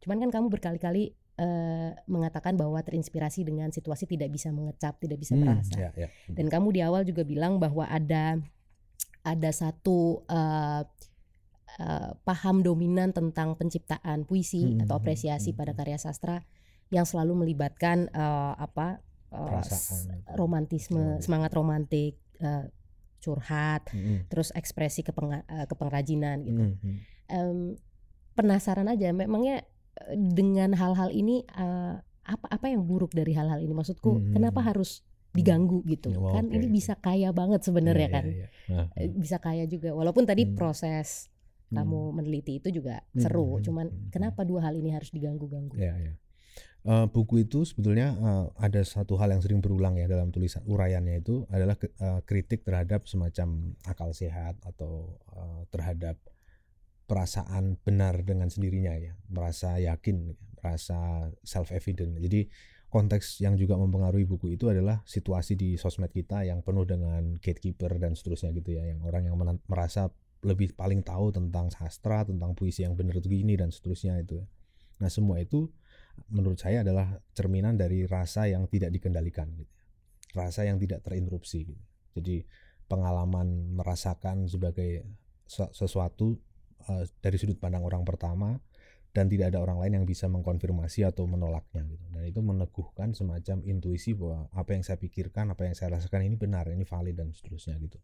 Cuman kan kamu berkali-kali uh, mengatakan bahwa terinspirasi dengan situasi tidak bisa mengecap, tidak bisa hmm, merasa. Ya, ya. Dan kamu di awal juga bilang bahwa ada ada satu uh, uh, paham dominan tentang penciptaan puisi hmm, atau apresiasi hmm, pada karya sastra yang selalu melibatkan uh, apa uh, romantisme, hmm. semangat romantik. Uh, curhat, mm-hmm. terus ekspresi kepenga- kepengrajinan gitu. Mm-hmm. Um, penasaran aja, memangnya dengan hal-hal ini uh, apa apa yang buruk dari hal-hal ini? Maksudku, mm-hmm. kenapa harus diganggu mm-hmm. gitu? Wow, kan okay. Ini bisa kaya banget sebenarnya yeah, kan, yeah, yeah. Uh-huh. bisa kaya juga. Walaupun tadi mm-hmm. proses mm-hmm. kamu meneliti itu juga seru, mm-hmm. cuman mm-hmm. kenapa dua hal ini harus diganggu-ganggu? Yeah, yeah. Uh, buku itu sebetulnya uh, ada satu hal yang sering berulang ya dalam tulisan uraiannya itu adalah ke, uh, kritik terhadap semacam akal sehat atau uh, terhadap perasaan benar dengan sendirinya ya, merasa yakin, merasa self evident. Jadi konteks yang juga mempengaruhi buku itu adalah situasi di sosmed kita yang penuh dengan gatekeeper dan seterusnya gitu ya, yang orang yang men- merasa lebih paling tahu tentang sastra, tentang puisi yang benar itu gini dan seterusnya itu. Nah semua itu menurut saya adalah cerminan dari rasa yang tidak dikendalikan gitu. Rasa yang tidak terinterupsi gitu. Jadi pengalaman merasakan sebagai sesuatu uh, dari sudut pandang orang pertama dan tidak ada orang lain yang bisa mengkonfirmasi atau menolaknya gitu. Dan itu meneguhkan semacam intuisi bahwa apa yang saya pikirkan, apa yang saya rasakan ini benar, ini valid dan seterusnya gitu.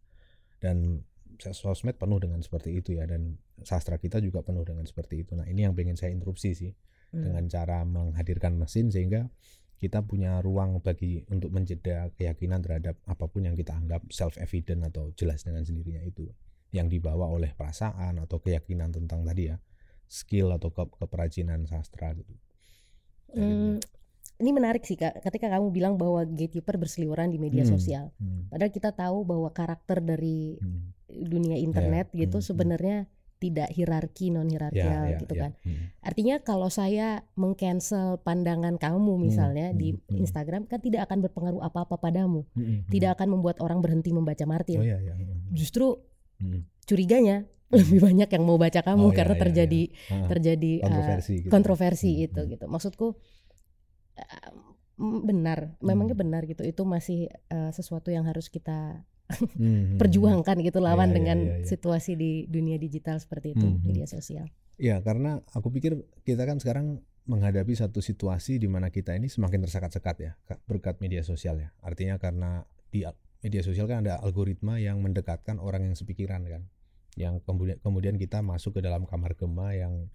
Dan sosmed penuh dengan seperti itu ya, dan sastra kita juga penuh dengan seperti itu. Nah, ini yang pengen saya interupsi sih. Dengan cara menghadirkan mesin sehingga kita punya ruang bagi untuk mencegah keyakinan terhadap apapun yang kita anggap self-evident atau jelas dengan sendirinya itu, yang dibawa oleh perasaan atau keyakinan tentang tadi ya, skill atau ke- keperajinan sastra gitu. Hmm, ini menarik sih Kak, ketika kamu bilang bahwa gatekeeper berseliweran di media hmm, sosial. Hmm. Padahal kita tahu bahwa karakter dari hmm. dunia internet yeah, gitu hmm, sebenarnya hmm. tidak hierarki, non-hierarkial yeah, yeah, gitu yeah, kan. Yeah. Hmm. Artinya kalau saya meng-cancel pandangan kamu misalnya hmm, di hmm, Instagram kan tidak akan berpengaruh apa-apa padamu. Hmm, tidak hmm. akan membuat orang berhenti membaca Martin. Oh, yeah, yeah. Justru hmm. curiganya lebih banyak yang mau baca kamu oh, karena iya, iya, terjadi iya. Ah, terjadi kontroversi, uh, gitu. kontroversi hmm. itu gitu. Maksudku uh, benar, hmm. memangnya benar gitu. Itu masih uh, sesuatu yang harus kita hmm. perjuangkan gitu, lawan iya, dengan iya, iya, iya. situasi di dunia digital seperti itu, hmm. media sosial. Ya, karena aku pikir kita kan sekarang menghadapi satu situasi di mana kita ini semakin tersekat-sekat ya berkat media sosial ya. Artinya karena di media sosial kan ada algoritma yang mendekatkan orang yang sepikiran kan, yang kemudian kemudian kita masuk ke dalam kamar gema yang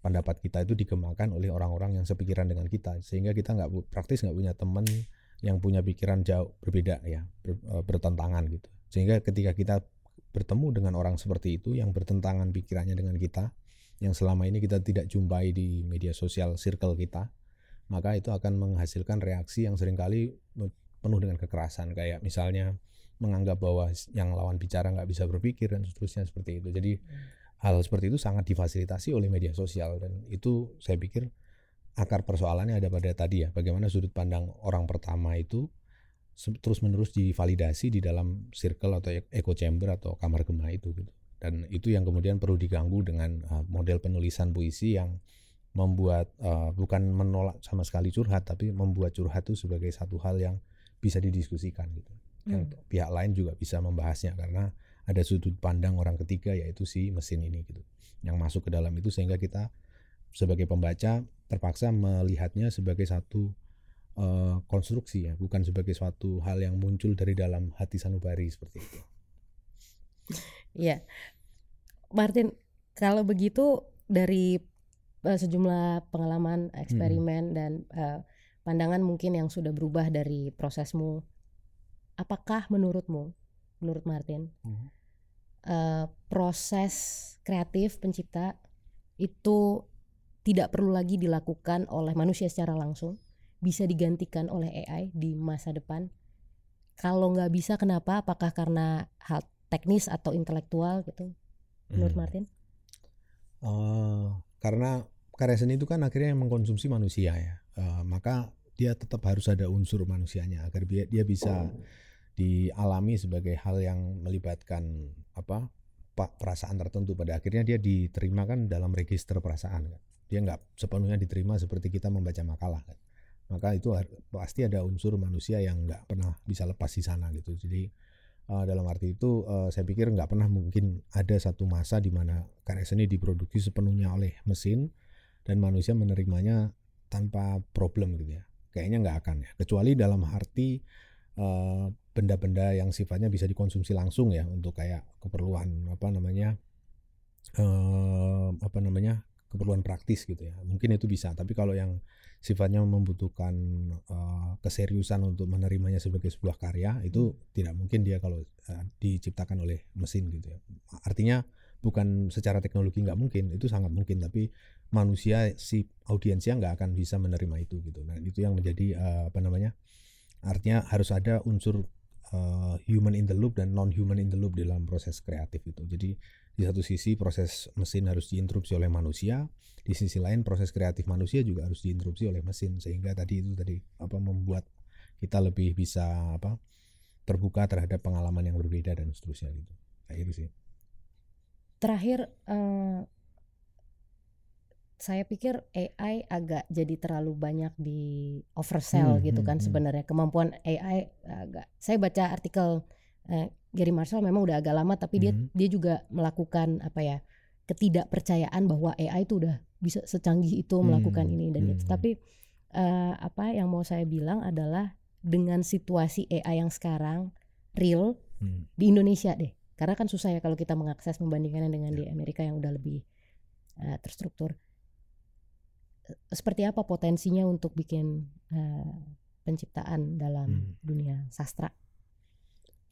pendapat kita itu digemakan oleh orang-orang yang sepikiran dengan kita, sehingga kita nggak praktis nggak punya teman yang punya pikiran jauh berbeda ya, ber, e, bertentangan gitu, sehingga ketika kita bertemu dengan orang seperti itu yang bertentangan pikirannya dengan kita yang selama ini kita tidak jumpai di media sosial circle kita, maka itu akan menghasilkan reaksi yang seringkali penuh dengan kekerasan, kayak misalnya menganggap bahwa yang lawan bicara nggak bisa berpikir dan seterusnya seperti itu. Jadi hal seperti itu sangat difasilitasi oleh media sosial, dan itu saya pikir akar persoalannya ada pada tadi ya, bagaimana sudut pandang orang pertama itu terus-menerus divalidasi di dalam circle atau echo chamber atau kamar gema itu gitu. Dan itu yang kemudian perlu diganggu dengan model penulisan puisi yang membuat uh, bukan menolak sama sekali curhat, tapi membuat curhat itu sebagai satu hal yang bisa didiskusikan gitu. Yang hmm. pihak lain juga bisa membahasnya karena ada sudut pandang orang ketiga yaitu si mesin ini gitu, yang masuk ke dalam itu, sehingga kita sebagai pembaca terpaksa melihatnya sebagai satu uh, konstruksi ya, bukan sebagai suatu hal yang muncul dari dalam hati sanubari seperti itu. Ya, Martin, kalau begitu dari uh, sejumlah pengalaman, eksperimen hmm. dan uh, pandangan mungkin yang sudah berubah dari prosesmu, apakah menurutmu, menurut Martin, uh-huh. uh, proses kreatif pencipta itu tidak perlu lagi dilakukan oleh manusia secara langsung, bisa digantikan oleh A I di masa depan? Kalau nggak bisa, kenapa? Apakah karena hal teknis atau intelektual gitu, menurut hmm. Martin? Uh, karena karya seni itu kan akhirnya yang mengkonsumsi manusia ya, uh, maka dia tetap harus ada unsur manusianya agar dia, dia bisa dialami sebagai hal yang melibatkan apa perasaan tertentu. Pada akhirnya dia diterima kan dalam register perasaan kan, dia nggak sepenuhnya diterima seperti kita membaca makalah kan, maka itu pasti ada unsur manusia yang nggak pernah bisa lepas di sana gitu. Jadi uh, dalam arti itu uh, saya pikir nggak pernah mungkin ada satu masa di mana karya seni diproduksi sepenuhnya oleh mesin dan manusia menerimanya tanpa problem gitu ya, kayaknya nggak akan ya, kecuali dalam arti uh, benda-benda yang sifatnya bisa dikonsumsi langsung ya, untuk kayak keperluan apa namanya eh, apa namanya keperluan praktis gitu ya, mungkin itu bisa. Tapi kalau yang sifatnya membutuhkan eh, keseriusan untuk menerimanya sebagai sebuah karya, itu tidak mungkin dia kalau eh, diciptakan oleh mesin gitu ya. Artinya bukan secara teknologi nggak mungkin, itu sangat mungkin, tapi manusia si audiensnya nggak akan bisa menerima itu gitu. Nah itu yang menjadi eh, apa namanya artinya harus ada unsur Uh, human in the loop dan non-human in the loop dalam proses kreatif itu. Jadi di satu sisi proses mesin harus diinterupsi oleh manusia, di sisi lain proses kreatif manusia juga harus diinterupsi oleh mesin, sehingga tadi itu tadi apa membuat kita lebih bisa apa terbuka terhadap pengalaman yang berbeda dan seterusnya gitu. Akhirnya sih. Terakhir uh, saya pikir A I agak jadi terlalu banyak di oversell hmm, gitu kan hmm, sebenarnya kemampuan A I agak. Saya baca artikel eh, Gary Marshall memang udah agak lama, tapi hmm. dia dia juga melakukan apa ya, ketidakpercayaan bahwa A I itu udah bisa secanggih itu melakukan hmm, ini dan hmm. itu. Tapi eh, apa yang mau saya bilang adalah dengan situasi A I yang sekarang real hmm. di Indonesia deh, karena kan susah ya kalau kita mengakses membandingkannya dengan ya. di Amerika yang udah lebih uh, terstruktur. seperti apa potensinya untuk bikin uh, penciptaan dalam hmm. dunia sastra?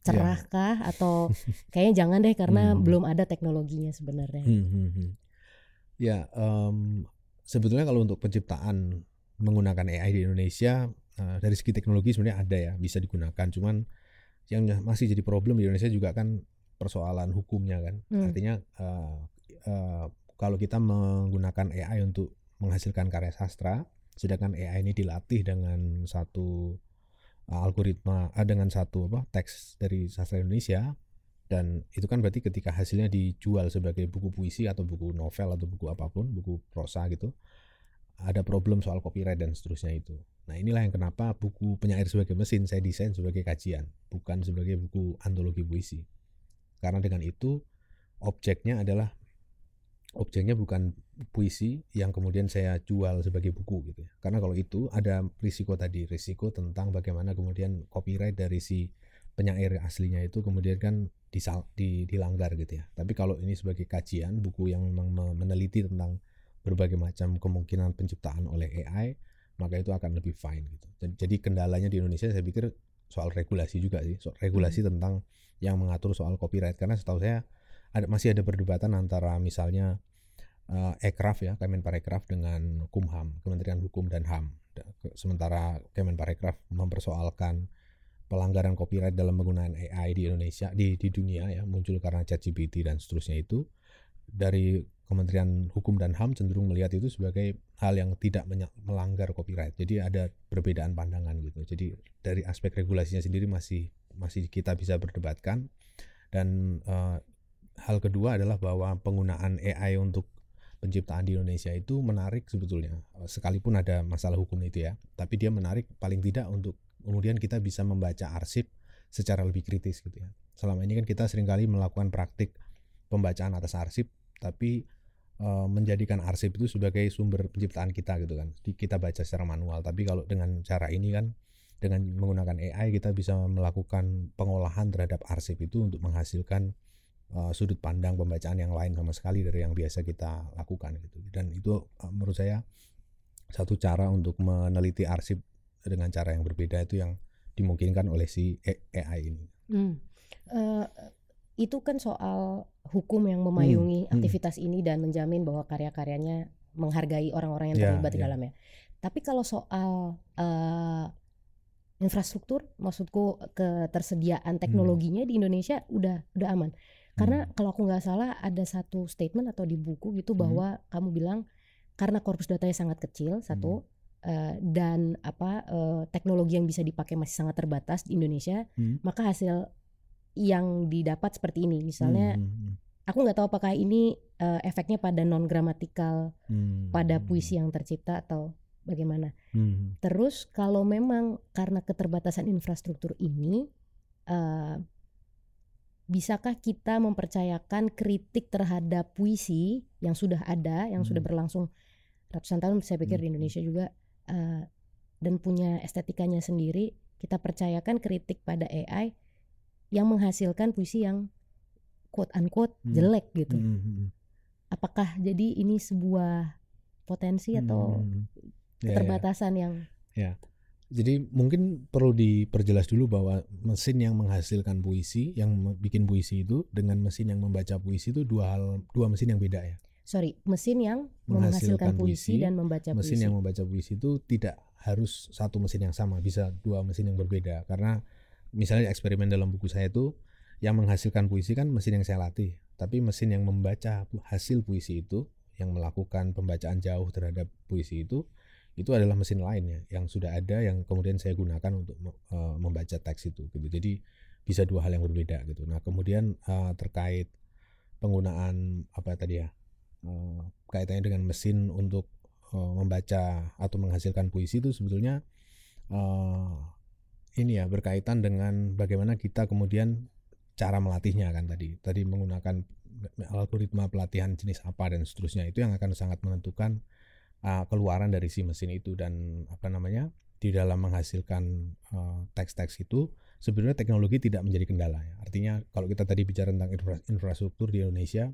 Cerahkah yeah. atau kayaknya jangan deh karena hmm. belum ada teknologinya sebenarnya. Hmm, hmm, hmm. Ya, um, sebetulnya kalau untuk penciptaan menggunakan A I di Indonesia uh, dari segi teknologi sebenarnya ada ya, bisa digunakan. Cuman yang masih jadi problem di Indonesia juga kan persoalan hukumnya kan. Hmm. Artinya uh, uh, kalau kita menggunakan A I untuk menghasilkan karya sastra, sedangkan A I ini dilatih dengan satu uh, algoritma, uh, dengan satu apa teks dari sastra Indonesia, dan itu kan berarti ketika hasilnya dijual sebagai buku puisi atau buku novel atau buku apapun, buku prosa gitu, ada problem soal copyright dan seterusnya itu. Nah, inilah yang kenapa buku Penyair Sebagai Mesin saya desain sebagai kajian, bukan sebagai buku antologi puisi. Karena dengan itu objeknya adalah objeknya bukan puisi yang kemudian saya jual sebagai buku gitu ya. Karena kalau itu ada risiko tadi, risiko tentang bagaimana kemudian copyright dari si penyair aslinya itu kemudian kan disal, di, dilanggar gitu ya. Tapi kalau ini sebagai kajian, buku yang memang meneliti tentang berbagai macam kemungkinan penciptaan oleh A I, maka itu akan lebih fine gitu. Jadi kendalanya di Indonesia saya pikir soal regulasi juga sih, soal regulasi hmm. tentang yang mengatur soal copyright. Karena setahu saya ada, masih ada perdebatan antara misalnya uh, Ekraf ya, Kemenparekraf dengan Kumham, Kementerian Hukum dan H A M. Sementara Kemenparekraf mempersoalkan pelanggaran copyright dalam penggunaan A I di Indonesia, di di dunia ya, muncul karena ChatGPT dan seterusnya itu. Dari Kementerian Hukum dan H A M cenderung melihat itu sebagai hal yang tidak melanggar copyright. Jadi ada perbedaan pandangan gitu. Jadi dari aspek regulasinya sendiri masih masih kita bisa berdebatkan. Dan uh, hal kedua adalah bahwa penggunaan A I untuk penciptaan di Indonesia itu menarik sebetulnya. Sekalipun ada masalah hukum itu ya, tapi dia menarik paling tidak untuk kemudian kita bisa membaca arsip secara lebih kritis gitu ya. Selama ini kan kita seringkali melakukan praktik pembacaan atas arsip, tapi e, menjadikan arsip itu sebagai sumber penciptaan kita gitu kan. Kita baca secara manual, tapi kalau dengan cara ini kan, dengan menggunakan A I kita bisa melakukan pengolahan terhadap arsip itu untuk menghasilkan e, sudut pandang pembacaan yang lain sama sekali dari yang biasa kita lakukan gitu. Dan itu e, menurut saya satu cara untuk meneliti arsip dengan cara yang berbeda itu yang dimungkinkan oleh si A I ini. Hmm. Uh, itu kan soal hukum yang memayungi hmm. aktivitas hmm. ini dan menjamin bahwa karya-karyanya menghargai orang-orang yang terlibat yeah, di dalamnya. Yeah. Tapi kalau soal uh, infrastruktur, maksudku ketersediaan teknologinya hmm. di Indonesia udah udah aman. Karena hmm. kalau aku nggak salah ada satu statement atau di buku gitu bahwa hmm. kamu bilang karena korpus datanya sangat kecil satu. Hmm. Uh, dan apa uh, teknologi yang bisa dipakai masih sangat terbatas di Indonesia, hmm. maka hasil yang didapat seperti ini. Misalnya, hmm. aku nggak tahu apakah ini uh, efeknya pada non gramatikal, hmm. pada puisi yang tercipta atau bagaimana. Hmm. Terus kalau memang karena keterbatasan infrastruktur ini, uh, bisakah kita mempercayakan kritik terhadap puisi yang sudah ada, yang hmm. sudah berlangsung ratusan tahun, saya pikir hmm. di Indonesia juga. Uh, dan punya estetikanya sendiri, kita percayakan kritik pada A I yang menghasilkan puisi yang quote unquote hmm. jelek gitu. Hmm. Apakah jadi ini sebuah potensi atau hmm. keterbatasan ya, ya. yang? Ya, jadi mungkin perlu diperjelas dulu bahwa mesin yang menghasilkan puisi, yang bikin puisi itu dengan mesin yang membaca puisi itu dua hal, dua mesin yang beda ya. Sorry, mesin yang menghasilkan, menghasilkan puisi, puisi dan membaca mesin puisi. Mesin yang membaca puisi itu tidak harus satu mesin yang sama, bisa dua mesin yang berbeda. Karena misalnya eksperimen dalam buku saya itu, yang menghasilkan puisi kan mesin yang saya latih. Tapi mesin yang membaca hasil puisi itu, yang melakukan pembacaan jauh terhadap puisi itu, itu adalah mesin lainnya yang sudah ada, yang kemudian saya gunakan untuk uh, membaca teks itu. Gitu. Jadi bisa dua hal yang berbeda gitu. Nah kemudian uh, terkait penggunaan apa tadi ya, kaitannya dengan mesin untuk uh, membaca atau menghasilkan puisi itu sebetulnya uh, ini ya berkaitan dengan bagaimana kita kemudian cara melatihnya kan tadi tadi menggunakan algoritma pelatihan jenis apa dan seterusnya itu yang akan sangat menentukan uh, keluaran dari si mesin itu. Dan apa namanya di dalam menghasilkan uh, teks-teks itu sebenarnya teknologi tidak menjadi kendala ya. Artinya kalau kita tadi bicara tentang infra- infrastruktur di Indonesia,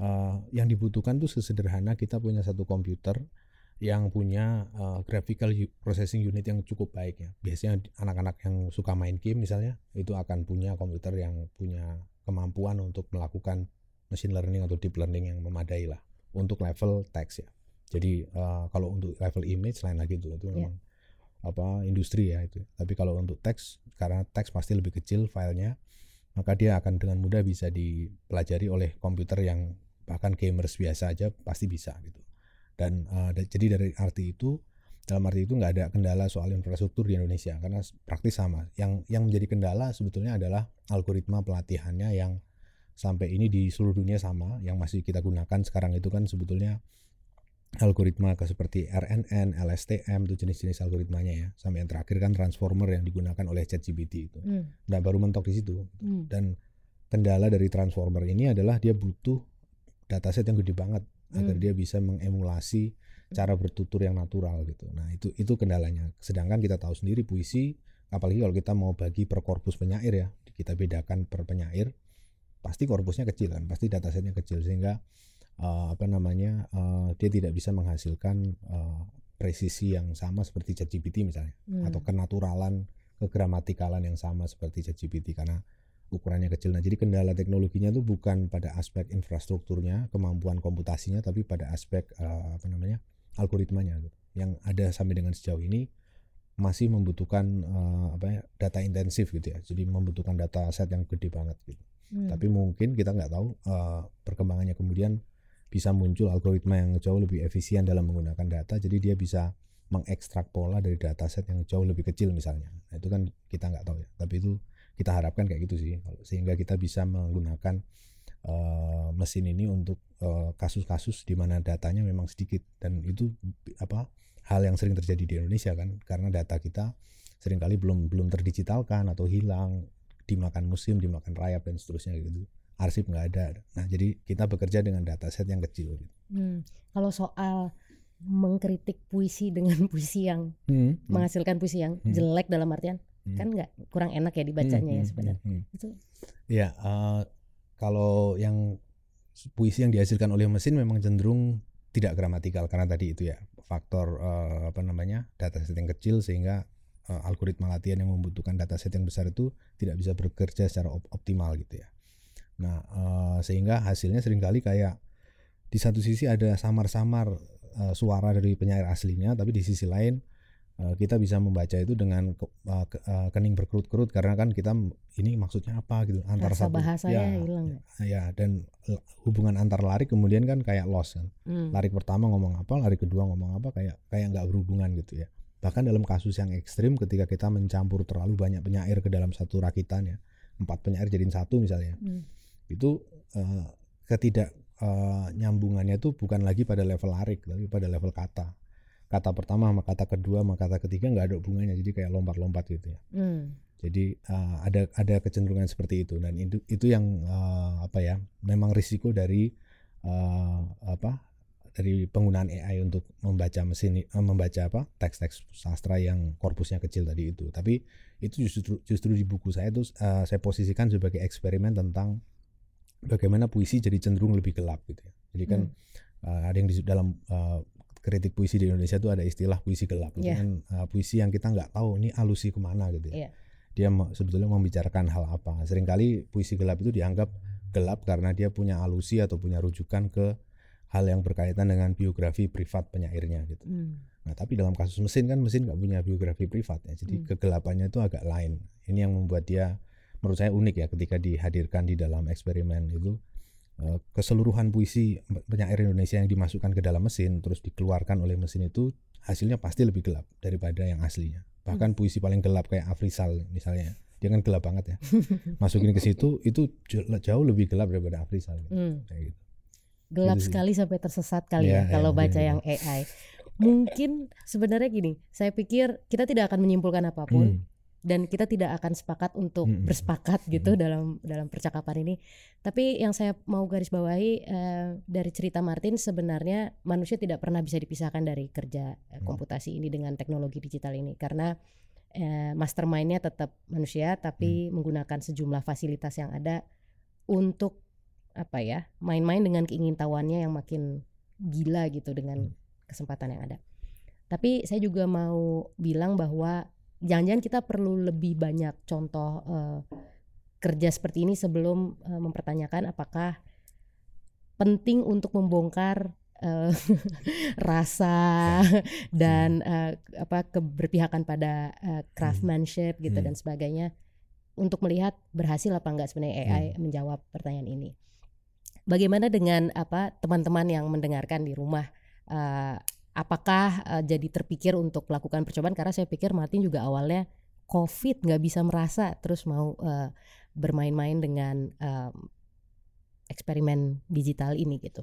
Uh, yang dibutuhkan tuh sesederhana kita punya satu komputer yang punya uh, graphical processing unit yang cukup baik ya. Biasanya anak-anak yang suka main game misalnya itu akan punya komputer yang punya kemampuan untuk melakukan machine learning atau deep learning yang memadai lah untuk level teks ya. Jadi uh, kalau untuk level image lain lagi itu itu yeah. memang apa industri ya itu. Tapi kalau untuk teks, karena teks pasti lebih kecil filenya, maka dia akan dengan mudah bisa dipelajari oleh komputer yang bahkan gamers biasa aja pasti bisa gitu. Dan uh, da- jadi dari arti itu dalam arti itu nggak ada kendala soal infrastruktur di Indonesia karena praktis sama. Yang yang menjadi kendala sebetulnya adalah algoritma pelatihannya yang sampai ini di seluruh dunia sama. Yang masih kita gunakan sekarang itu kan sebetulnya algoritma seperti R N N, L S T M itu jenis-jenis algoritmanya ya. Sampai yang terakhir kan transformer yang digunakan oleh ChatGPT itu. Mm. Nah baru mentok di situ. Mm. Dan kendala dari transformer ini adalah dia butuh dataset yang gede banget. Agar hmm. dia bisa mengemulasi cara bertutur yang natural gitu. Nah itu itu kendalanya. Sedangkan kita tahu sendiri puisi, apalagi kalau kita mau bagi per korpus penyair ya, kita bedakan per penyair, pasti korpusnya kecil kan, pasti datasetnya kecil sehingga uh, apa namanya uh, dia tidak bisa menghasilkan uh, presisi yang sama seperti ChatGPT misalnya, hmm. atau kenaturalan, kegramatikalan yang sama seperti ChatGPT karena ukurannya kecil. Nah, jadi kendala teknologinya itu bukan pada aspek infrastrukturnya, kemampuan komputasinya, tapi pada aspek uh, apa namanya algoritmanya gitu. Yang ada sampai dengan sejauh ini masih membutuhkan uh, apa ya, data intensif gitu ya. Jadi membutuhkan data set yang gede banget gitu. Hmm. Tapi mungkin kita nggak tahu uh, perkembangannya kemudian bisa muncul algoritma yang jauh lebih efisien dalam menggunakan data. Jadi dia bisa mengekstrak pola dari data set yang jauh lebih kecil misalnya. Nah, itu kan kita nggak tahu ya. Tapi itu kita harapkan kayak gitu sih, sehingga kita bisa menggunakan uh, mesin ini untuk uh, kasus-kasus di mana datanya memang sedikit dan itu apa hal yang sering terjadi di Indonesia kan karena data kita seringkali belum belum terdigitalkan atau hilang, dimakan musim, dimakan rayap dan seterusnya gitu. Arsip nggak ada. Nah jadi kita bekerja dengan dataset yang kecil. Gitu. Hmm, kalau soal mengkritik puisi dengan puisi yang hmm, menghasilkan hmm. puisi yang jelek hmm. dalam artian kan nggak kurang enak ya dibacanya hmm, ya sebenarnya hmm, hmm. itu ya uh, kalau yang puisi yang dihasilkan oleh mesin memang cenderung tidak gramatikal karena tadi itu ya faktor uh, apa namanya dataset yang kecil sehingga uh, algoritma latihan yang membutuhkan dataset yang besar itu tidak bisa bekerja secara op- optimal gitu ya. Nah uh, sehingga hasilnya seringkali kayak di satu sisi ada samar-samar uh, suara dari penyair aslinya tapi di sisi lain kita bisa membaca itu dengan ke, ke, kening berkerut-kerut karena kan kita ini maksudnya apa gitu antar rasa satu bahasanya ya, hilang ya, ya dan hubungan antar larik kemudian kan kayak lost kan hmm. larik pertama ngomong apa larik kedua ngomong apa kayak kayak nggak berhubungan gitu ya. Bahkan dalam kasus yang ekstrim ketika kita mencampur terlalu banyak penyair ke dalam satu rakitan ya empat penyair jadiin satu misalnya hmm. itu uh, ketidak uh, nyambungannya itu bukan lagi pada level larik tapi pada level kata. Kata pertama sama kata kedua sama kata ketiga nggak ada hubungannya jadi kayak lompat-lompat gitu ya. Hmm. Jadi uh, ada ada kecenderungan seperti itu dan itu itu yang uh, apa ya memang risiko dari uh, apa dari penggunaan A I untuk membaca mesin uh, membaca apa teks-teks sastra yang korpusnya kecil tadi itu. Tapi itu justru justru di buku saya itu uh, saya posisikan sebagai eksperimen tentang bagaimana puisi jadi cenderung lebih gelap gitu ya. Jadi kan hmm. uh, ada yang di dalam uh, kritik puisi di Indonesia itu ada istilah puisi gelap yeah. kan uh, puisi yang kita nggak tahu ini alusi kemana gitu ya yeah. dia me- sebetulnya membicarakan hal apa. Seringkali puisi gelap itu dianggap gelap karena dia punya alusi atau punya rujukan ke hal yang berkaitan dengan biografi privat penyairnya gitu mm. Nah tapi dalam kasus mesin kan mesin nggak punya biografi privat ya jadi mm. kegelapannya itu agak lain. Ini yang membuat dia menurut saya unik ya ketika dihadirkan di dalam eksperimen itu keseluruhan puisi penyair Indonesia yang dimasukkan ke dalam mesin terus dikeluarkan oleh mesin itu hasilnya pasti lebih gelap daripada yang aslinya. Bahkan hmm. puisi paling gelap kayak Afrizal misalnya, dia kan gelap banget ya. Masukin ke situ itu jauh lebih gelap daripada Afrizal. Hmm. Kayak gitu. Gelap gitu sekali sampai tersesat kali ya, ya kalau ya, baca ya. Yang A I. Mungkin sebenarnya gini, saya pikir kita tidak akan menyimpulkan apapun. Hmm. Dan kita tidak akan sepakat untuk mm-hmm. bersepakat gitu mm-hmm. dalam dalam percakapan ini. Tapi yang saya mau garis bawahi eh, dari cerita Martin sebenarnya manusia tidak pernah bisa dipisahkan dari kerja eh, komputasi ini dengan teknologi digital ini karena eh, mastermind-nya tetap manusia tapi mm-hmm. menggunakan sejumlah fasilitas yang ada untuk apa ya main-main dengan keingintahuannya yang makin gila gitu dengan mm-hmm. kesempatan yang ada. Tapi saya juga mau bilang bahwa jangan-jangan kita perlu lebih banyak contoh uh, kerja seperti ini sebelum uh, mempertanyakan apakah penting untuk membongkar uh, rasa dan uh, apa keberpihakan pada uh, craftsmanship gitu hmm. dan sebagainya, untuk melihat berhasil apa enggak sebenarnya A I hmm. menjawab pertanyaan ini. Bagaimana dengan apa teman-teman yang mendengarkan di rumah? Uh, apakah uh, jadi terpikir untuk melakukan percobaan? Karena saya pikir Martin juga awalnya COVID, nggak bisa merasa, terus mau uh, bermain-main dengan um, eksperimen digital ini gitu.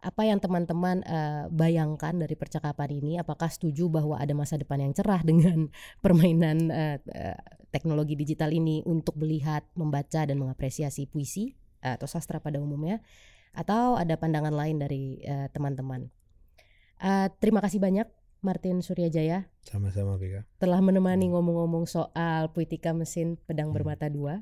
Apa yang teman-teman uh, bayangkan dari percakapan ini? Apakah setuju bahwa ada masa depan yang cerah dengan permainan uh, uh, teknologi digital ini untuk melihat, membaca, dan mengapresiasi puisi uh, atau sastra pada umumnya? Atau ada pandangan lain dari uh, teman-teman? Uh, terima kasih banyak Martin Suryajaya. Sama-sama, Bika. Telah menemani ngomong-ngomong soal Puitika Mesin Pedang hmm. Bermata Dua.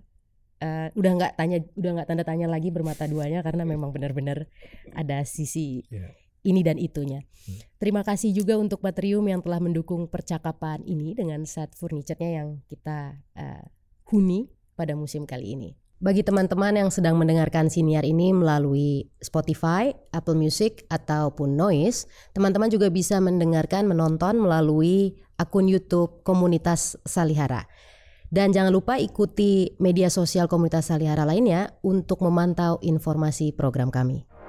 Uh, udah nggak tanya, udah nggak tanda tanya lagi bermata duanya karena memang benar-benar ada sisi yeah. ini dan itunya. Hmm. Terima kasih juga untuk Baterium yang telah mendukung percakapan ini dengan set furniture-nya yang kita uh, huni pada musim kali ini. Bagi teman-teman yang sedang mendengarkan Siniar ini melalui Spotify, Apple Music, ataupun Noise, teman-teman juga bisa mendengarkan, menonton melalui akun YouTube Komunitas Salihara. Dan jangan lupa ikuti media sosial Komunitas Salihara lainnya untuk memantau informasi program kami.